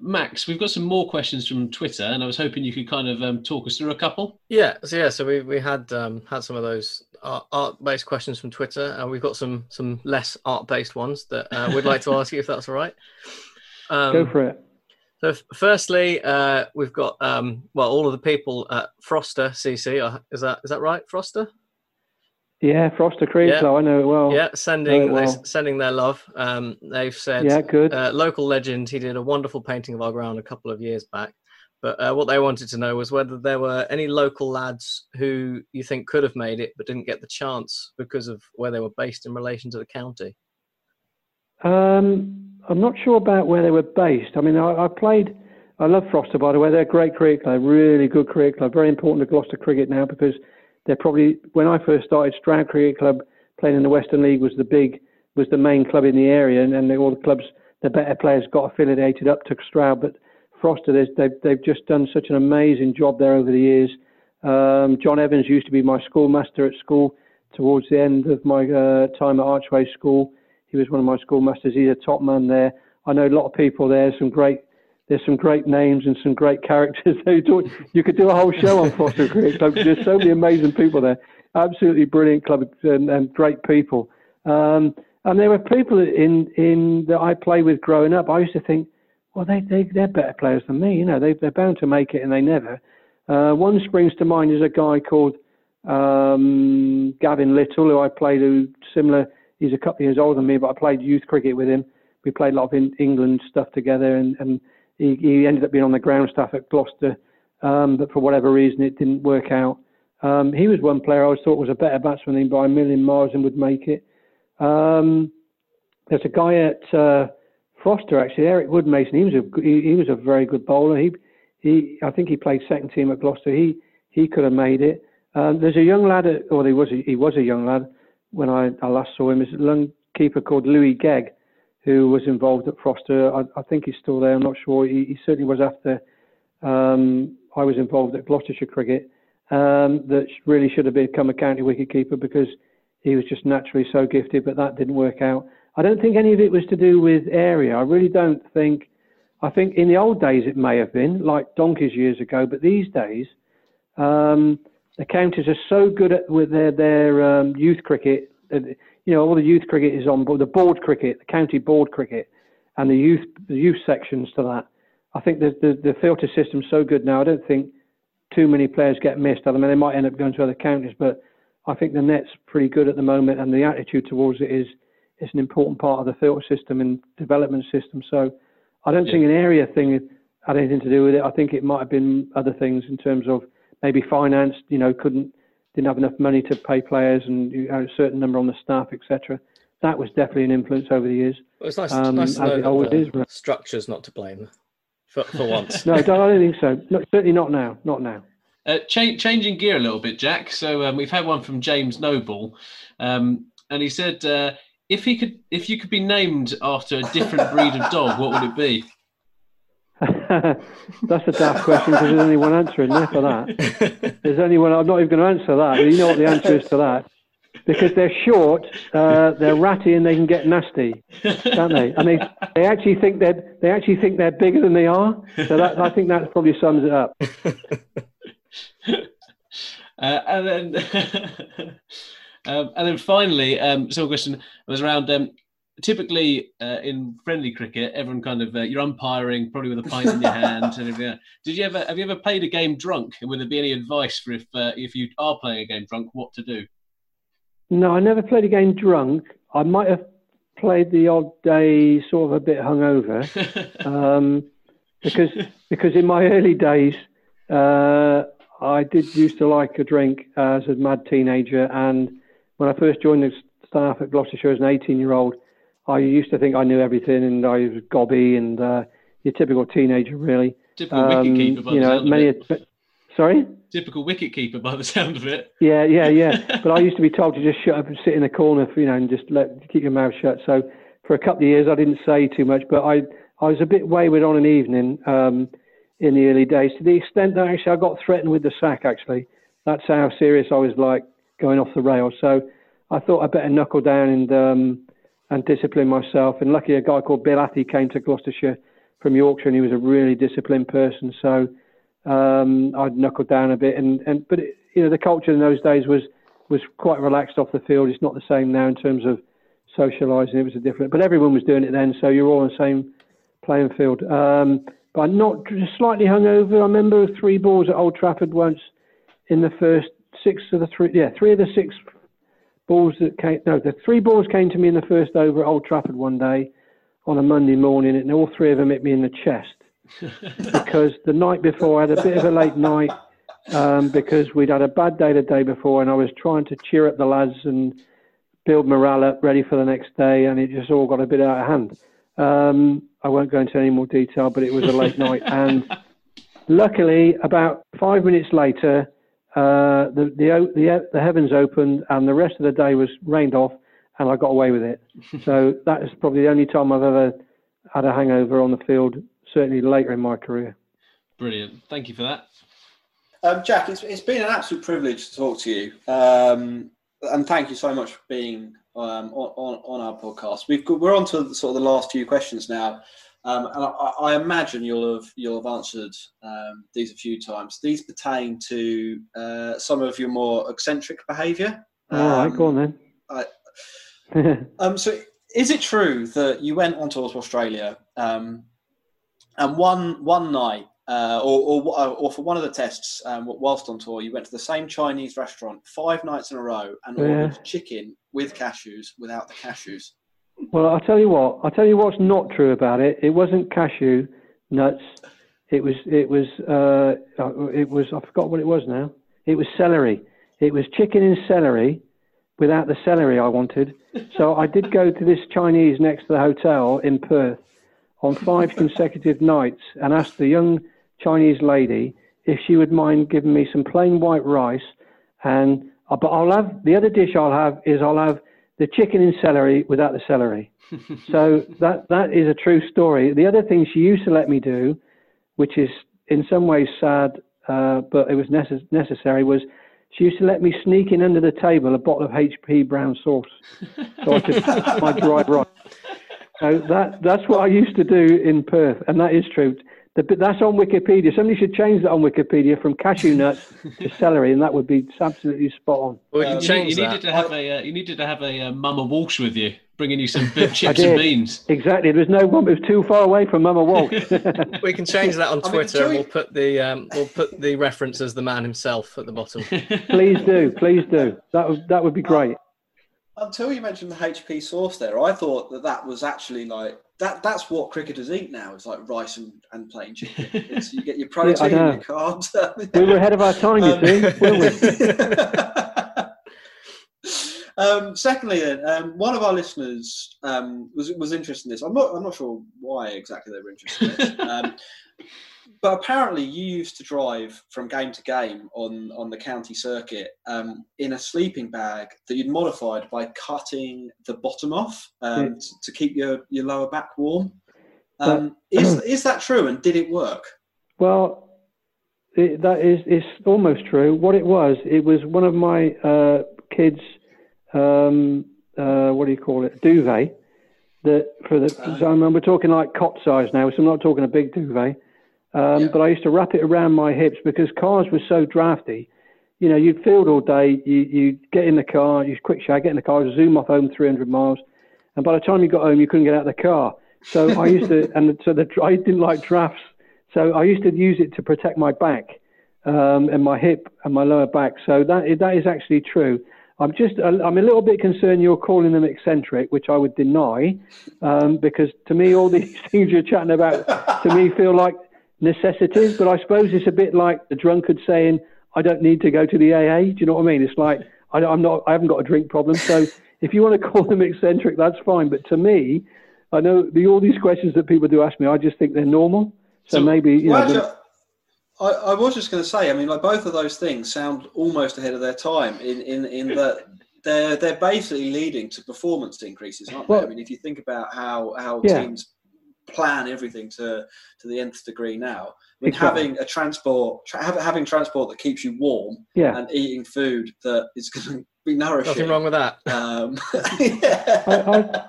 Max, we've got some more questions from Twitter, and I was hoping you could kind of talk us through a couple. So we had some of those art-based questions from Twitter, and we've got some less art-based ones that we'd like to ask you, if that's all right. Go for it. So firstly, we've got, all of the people at Froster CC. Is that right, Froster? Yeah, Froster Creek, I know it well. Yeah, sending their love. They've said, good. Local legend, he did a wonderful painting of our ground a couple of years back. But what they wanted to know was whether there were any local lads who you think could have made it but didn't get the chance because of where they were based in relation to the county. I'm not sure about where they were based. I mean, I love Froster, by the way. They're a great cricket club, really good cricket club, very important to Gloucester cricket now, because they're probably, when I first started, Stroud Cricket Club playing in the Western League was the main club in the area, and all the clubs, the better players got affiliated up to Stroud. But Froster, they've just done such an amazing job there over the years. John Evans used to be my schoolmaster at school towards the end of my time at Archway School. He was one of my schoolmasters. He's a top man there. I know a lot of people there. There's some great names and some great characters. You could do a whole show on Froster Cricket Club. There's so many amazing people there. Absolutely brilliant club and great people. And there were people that I played with growing up. I used to think, well, they're better players than me. You know, they're bound to make it, and they never. One springs to mind is a guy called Gavin Little, who I played, who similar. He's a couple of years older than me, but I played youth cricket with him. We played a lot of England stuff together, and he ended up being on the ground staff at Gloucester, but for whatever reason it didn't work out. He was one player I always thought was a better batsman than by a million miles and would make it. There's a guy at Foster, actually, Eric Woodmason. He was a very good bowler. I think he played second team at Gloucester. He could have made it. There's a young lad, he was a young lad when I last saw him. There's a long keeper called Louis Gegg, who was involved at Foster. I think he's still there. I'm not sure. He certainly was after I was involved at Gloucestershire cricket. That really should have become a county wicketkeeper because he was just naturally so gifted, but that didn't work out. I don't think any of it was to do with area. I really don't think. I think in the old days it may have been, like donkeys years ago, but these days the counties are so good with their youth cricket. You know, all the youth cricket is on board, the board cricket, the county board cricket, and the youth sections to that. I think the filter system's so good now. I don't think too many players get missed. I mean, they might end up going to other counties, but I think the net's pretty good at the moment, and the attitude towards it is it's an important part of the filter system and development system. So I don't think an area thing had anything to do with it. I think it might have been other things in terms of maybe finance, you know, didn't have enough money to pay players and you know, a certain number on the staff, etc. That was definitely an influence over the years. Well, it's nice to know that structure's not to blame for once. No, I don't think so. No, certainly not now. Not now. Changing gear a little bit, Jack. So we've had one from James Noble, and he said, if you could be named after a different breed of dog, what would it be? That's a daft question because there's only one answer in there for that. There's only one. I'm not even going to answer that. You know what the answer is to that, because they're short, they're ratty, and they can get nasty, can't they? And they actually think they're bigger than they are. So that, I think that probably sums it up. And then finally, second question was around typically in friendly cricket, everyone kind of you're umpiring probably with a pint in your hand and everything. Have you ever played a game drunk? And would there be any advice for if you are playing a game drunk, what to do? No, I never played a game drunk. I might have played the odd day sort of a bit hungover, because in my early days I did used to like a drink as a mad teenager, and when I first joined the staff at Gloucestershire as an 18-year-old, I used to think I knew everything and I was gobby and your typical teenager, really. Typical wicketkeeper, by the sound of it. Sorry? Typical wicketkeeper, by the sound of it. Yeah. But I used to be told to just shut up and sit in a corner, and just keep your mouth shut. So for a couple of years, I didn't say too much, but I was a bit wayward on an evening. In the early days, to the extent that actually I got threatened with the sack, actually. That's how serious I was, like, going off the rails. So I thought I'd better knuckle down and discipline myself. And luckily, a guy called Bill Athy came to Gloucestershire from Yorkshire, and he was a really disciplined person. So I'd knuckled down a bit. But the culture in those days was quite relaxed off the field. It's not the same now in terms of socialising. It was different. But everyone was doing it then, so you're all on the same playing field. But not just slightly hungover. I remember 3 balls at Old Trafford once in the first 6 of the 3. Yeah, 3 of the 6 balls that came. No, the 3 balls came to me in the first over at Old Trafford one day on a Monday morning, and all 3 of them hit me in the chest because the night before I had a bit of a late night because we'd had a bad day the day before, and I was trying to cheer up the lads and build morale up, ready for the next day, and it just all got a bit out of hand. I won't go into any more detail, but it was a late night. And luckily, about 5 minutes later, the heavens opened and the rest of the day was rained off, and I got away with it. So that is probably the only time I've ever had a hangover on the field, certainly later in my career. Brilliant. Thank you for that. Jack, it's been an absolute privilege to talk to you. And thank you so much for being on our podcast. We're on to sort of the last few questions now, and I imagine you'll have answered these a few times. These pertain to some of your more eccentric behaviour. All right, go on then. So, is it true that you went on tour to Australia And one night, or for one of the tests, whilst on tour, you went to the same Chinese restaurant 5 nights in a row and ordered chicken with cashews without the cashews. Well, I'll tell you what's not true about it. It wasn't cashew nuts. It was. I forgot what it was now. It was celery. It was chicken and celery, without the celery I wanted. So I did go to this Chinese next to the hotel in Perth on 5 consecutive nights and asked the young Chinese lady if she would mind giving me some plain white rice. And but I'll have the other dish. I'll have the chicken and celery without the celery. So that is a true story. The other thing she used to let me do, which is in some ways sad, but it was necessary, was she used to let me sneak in under the table a bottle of HP brown sauce, so I could have my dry rice. So that's what I used to do in Perth, and that is true. That's on Wikipedia. Somebody should change that on Wikipedia from cashew nuts to celery, and that would be absolutely spot on. Well, you can change that. You needed to have a Mama Walsh with you, bringing you some chips and beans. Exactly. There was no one. It was too far away from Mama Walsh. We can change that on Twitter, and we'll put the reference as the man himself at the bottom. Please do. That would be great. Until you mentioned the HP sauce there, I thought that was actually like. That's what cricketers eat now. It's like rice and plain chicken. It's, you get your protein, your carbs. We were ahead of our time, you see, weren't we? Secondly, then, one of our listeners was interested in this. I'm not sure why exactly they were interested in this. But apparently, you used to drive from game to game on the county circuit in a sleeping bag that you'd modified by cutting the bottom off to keep your lower back warm. Is that true, and did it work? Well, it's almost true. What it was one of my kids' duvet. We're talking like cot size now, so I'm not talking a big duvet. But I used to wrap it around my hips because cars were so drafty. You know, you'd field all day, you'd get in the car, you'd quick shower, get in the car, zoom off home 300 miles. And by the time you got home, you couldn't get out of the car. So I used to, I didn't like drafts. So I used to use it to protect my back and my hip and my lower back. So that is actually true. I'm a little bit concerned you're calling them eccentric, which I would deny, because to me, all these things you're chatting about, to me, feel like necessities, but I suppose it's a bit like the drunkard saying, I don't need to go to the AA. Do you know what I mean? It's like, I haven't got a drink problem. So if you want to call them eccentric, that's fine. But to me, I know all these questions that people do ask me, I just think they're normal. So maybe, I was just going to say, I mean, like both of those things sound almost ahead of their time in that they're basically leading to performance increases, aren't they? I mean, if you think about how teams plan everything to the nth degree now. I mean, having a transport that keeps you warm and eating food that is going to be nourishing. Nothing wrong with that.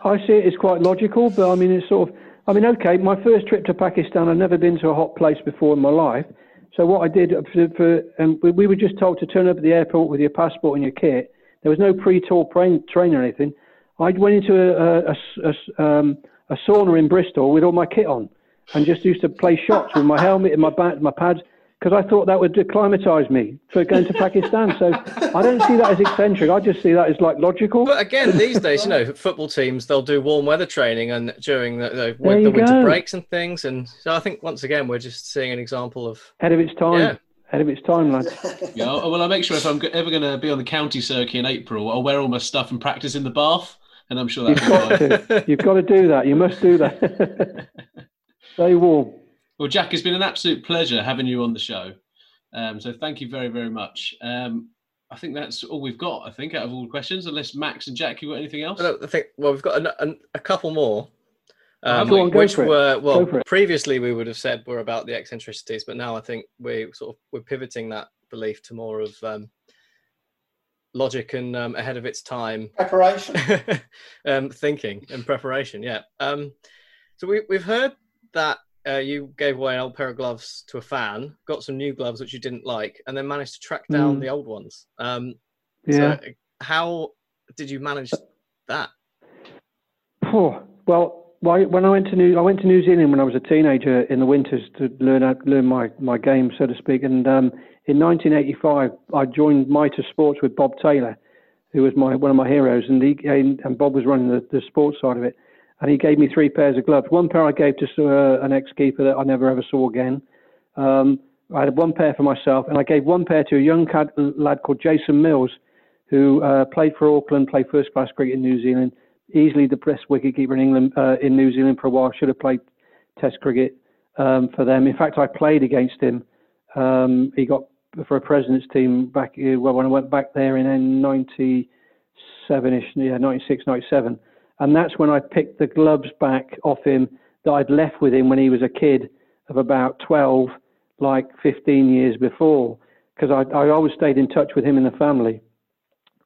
I see it as quite logical, but I mean, it's sort of, I mean, okay, my first trip to Pakistan, I've never been to a hot place before in my life. So what I did, we were just told to turn up at the airport with your passport and your kit. There was no pre-tour train or anything. I went into a sauna in Bristol with all my kit on and just used to play shots with my helmet and my bat and my pads because I thought that would acclimatise me for going to Pakistan. So I don't see that as eccentric. I just see that as like logical. But again, these days, you know, football teams, they'll do warm weather training and during the winter breaks and things. And so I think once again, we're just seeing an example of... Ahead of its time. Yeah. Ahead of its time, lad. Yeah, well, I make sure if I'm ever going to be on the county circuit in April, I'll wear all my stuff and practice in the bath. And I'm sure that's You've got to do that. You must do that. Stay warm. Well, Jack, it's been an absolute pleasure having you on the show. So thank you very, very much. I think that's all we've got, I think, out of all the questions, unless Max and Jack, you got anything else? Well, we've got a couple more, previously we would have said were about the eccentricities, but now I think we're pivoting that belief to more of... logic and ahead of its time preparation thinking and preparation. So we've heard that you gave away an old pair of gloves to a fan, got some new gloves which you didn't like, and then managed to track down the old ones. So how did you manage that? Well, Well, when I went to New Zealand when I was a teenager in the winters to learn my game, so to speak. And in 1985, I joined Mitre Sports with Bob Taylor, who was one of my heroes. And Bob was running the sports side of it. And he gave me three pairs of gloves. One pair I gave to an ex-keeper that I never ever saw again. I had one pair for myself, and I gave one pair to a young lad called Jason Mills, who played for Auckland, played first-class cricket in New Zealand, easily the best wicketkeeper in England, in New Zealand for a while. Should have played Test cricket for them. In fact, I played against him. He got for a President's team back when I went back there in 96, 97. And that's when I picked the gloves back off him that I'd left with him when he was a kid of about 12, like 15 years before, because I always stayed in touch with him and the family.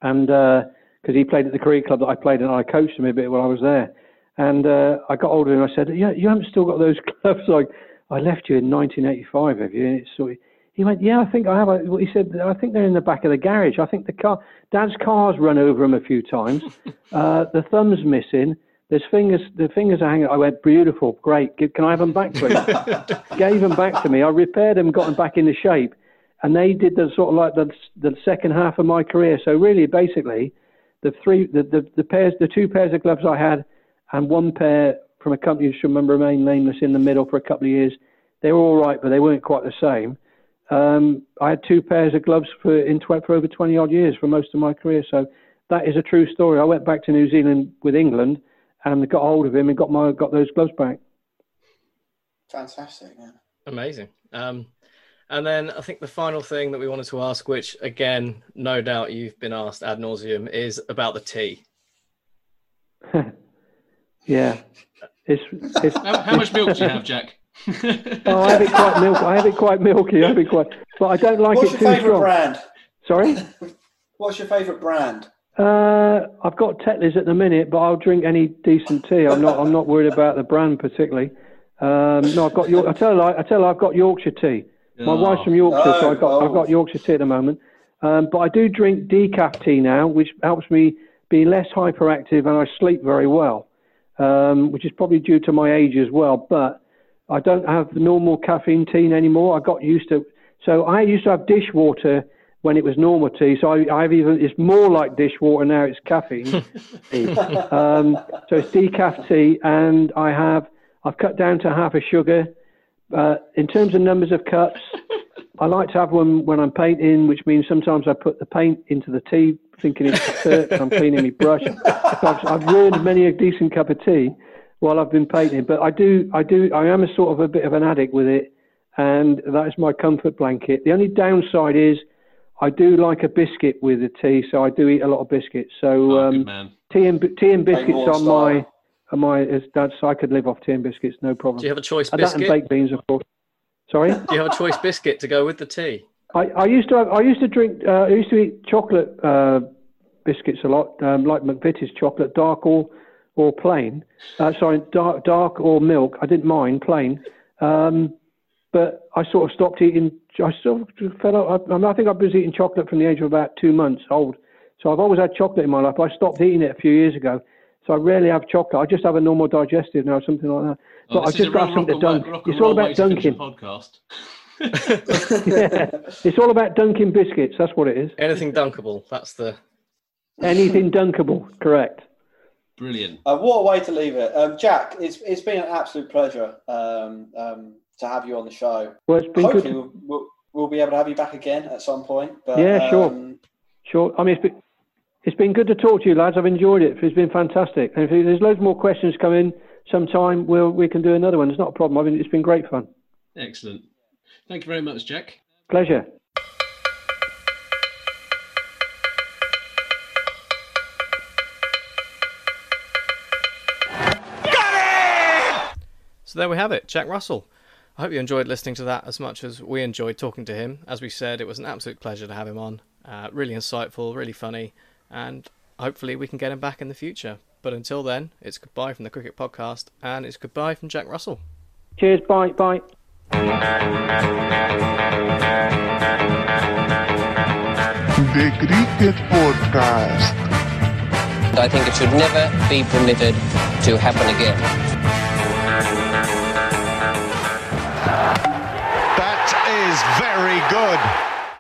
And because he played at the career club that I played in, I coached him a bit while I was there. And I got older and I said, "Yeah, you haven't still got those gloves? Like, I left you in 1985, have you?" And it's sort of, he went, "Yeah, I think I have." He said, "I think they're in the back of the garage. I think Dad's car's run over them a few times. The thumb's missing. There's fingers. The fingers are hanging." I went, "Beautiful, great. Can I have them back to you?" Gave them back to me. I repaired them, got them back into shape, and they did the sort of like the second half of my career. So really, basically, the 2 pairs of gloves I had, and one pair from a company which remained nameless in the middle for a couple of years. They were all right, but they weren't quite the same. I had 2 pairs of gloves for over 20 odd years for most of my career. So that is a true story. I went back to New Zealand with England and got hold of him and got those gloves back. Fantastic, yeah. Amazing. And then I think the final thing that we wanted to ask, which again, no doubt you've been asked ad nauseum, is about the tea. Yeah. It's how much milk do you have, Jack? Oh, I have it quite milky. But I don't like it too strong. What's your favourite brand? Sorry? What's your favourite brand? I've got Tetley's at the minute, but I'll drink any decent tea. I'm not worried about the brand particularly. No, I've got. I've got Yorkshire tea. My wife's from Yorkshire, so I've got Yorkshire tea at the moment. But I do drink decaf tea now, which helps me be less hyperactive, and I sleep very well, which is probably due to my age as well. But I don't have normal caffeine tea anymore. I got used to. So I used to have dishwater when it was normal tea. So it's more like dishwater now. It's caffeine tea. So it's decaf tea, and I've cut down to half a sugar. In terms of numbers of cups, I like to have one when I'm painting, which means sometimes I put the paint into the tea, thinking it's dirt, and I'm cleaning my brush. So I've ruined many a decent cup of tea while I've been painting, but I am a sort of a bit of an addict with it, and that is my comfort blanket. The only downside is I do like a biscuit with the tea, so I do eat a lot of biscuits. So tea and biscuits are so I could live off tea and biscuits, no problem. Do you have a choice biscuit? That and baked beans, of course. Sorry. Do you have a choice biscuit to go with the tea? I used to eat chocolate biscuits a lot, like McVitie's chocolate, dark or plain. Dark or milk. I didn't mind plain, but I sort of stopped eating. I sort of fell out. I think I was eating chocolate from the age of about 2 months old. So I've always had chocolate in my life. I stopped eating it a few years ago. So I rarely have chocolate. I just have a normal digestive now, something like that. But I've just got something to dunk. It's all about dunking. Podcast. Yeah, it's all about dunking biscuits. That's what it is. Anything dunkable. Anything dunkable. Correct. Brilliant. What a way to leave it. Jack, it's been an absolute pleasure to have you on the show. Well, it's been hopefully good. We'll be able to have you back again at some point. But, yeah, sure. I mean, it's been good to talk to you, lads. I've enjoyed it. It's been fantastic. And if there's loads more questions come in sometime, we can do another one. It's not a problem. I mean, it's been great fun. Excellent. Thank you very much, Jack. Pleasure. So there we have it, Jack Russell. I hope you enjoyed listening to that as much as we enjoyed talking to him. As we said, it was an absolute pleasure to have him on. Really insightful, really funny, and hopefully we can get him back in the future. But until then, it's goodbye from the Cricket Podcast, and it's goodbye from Jack Russell. Cheers, bye. The Cricket Podcast. I think it should never be permitted to happen again. is very good.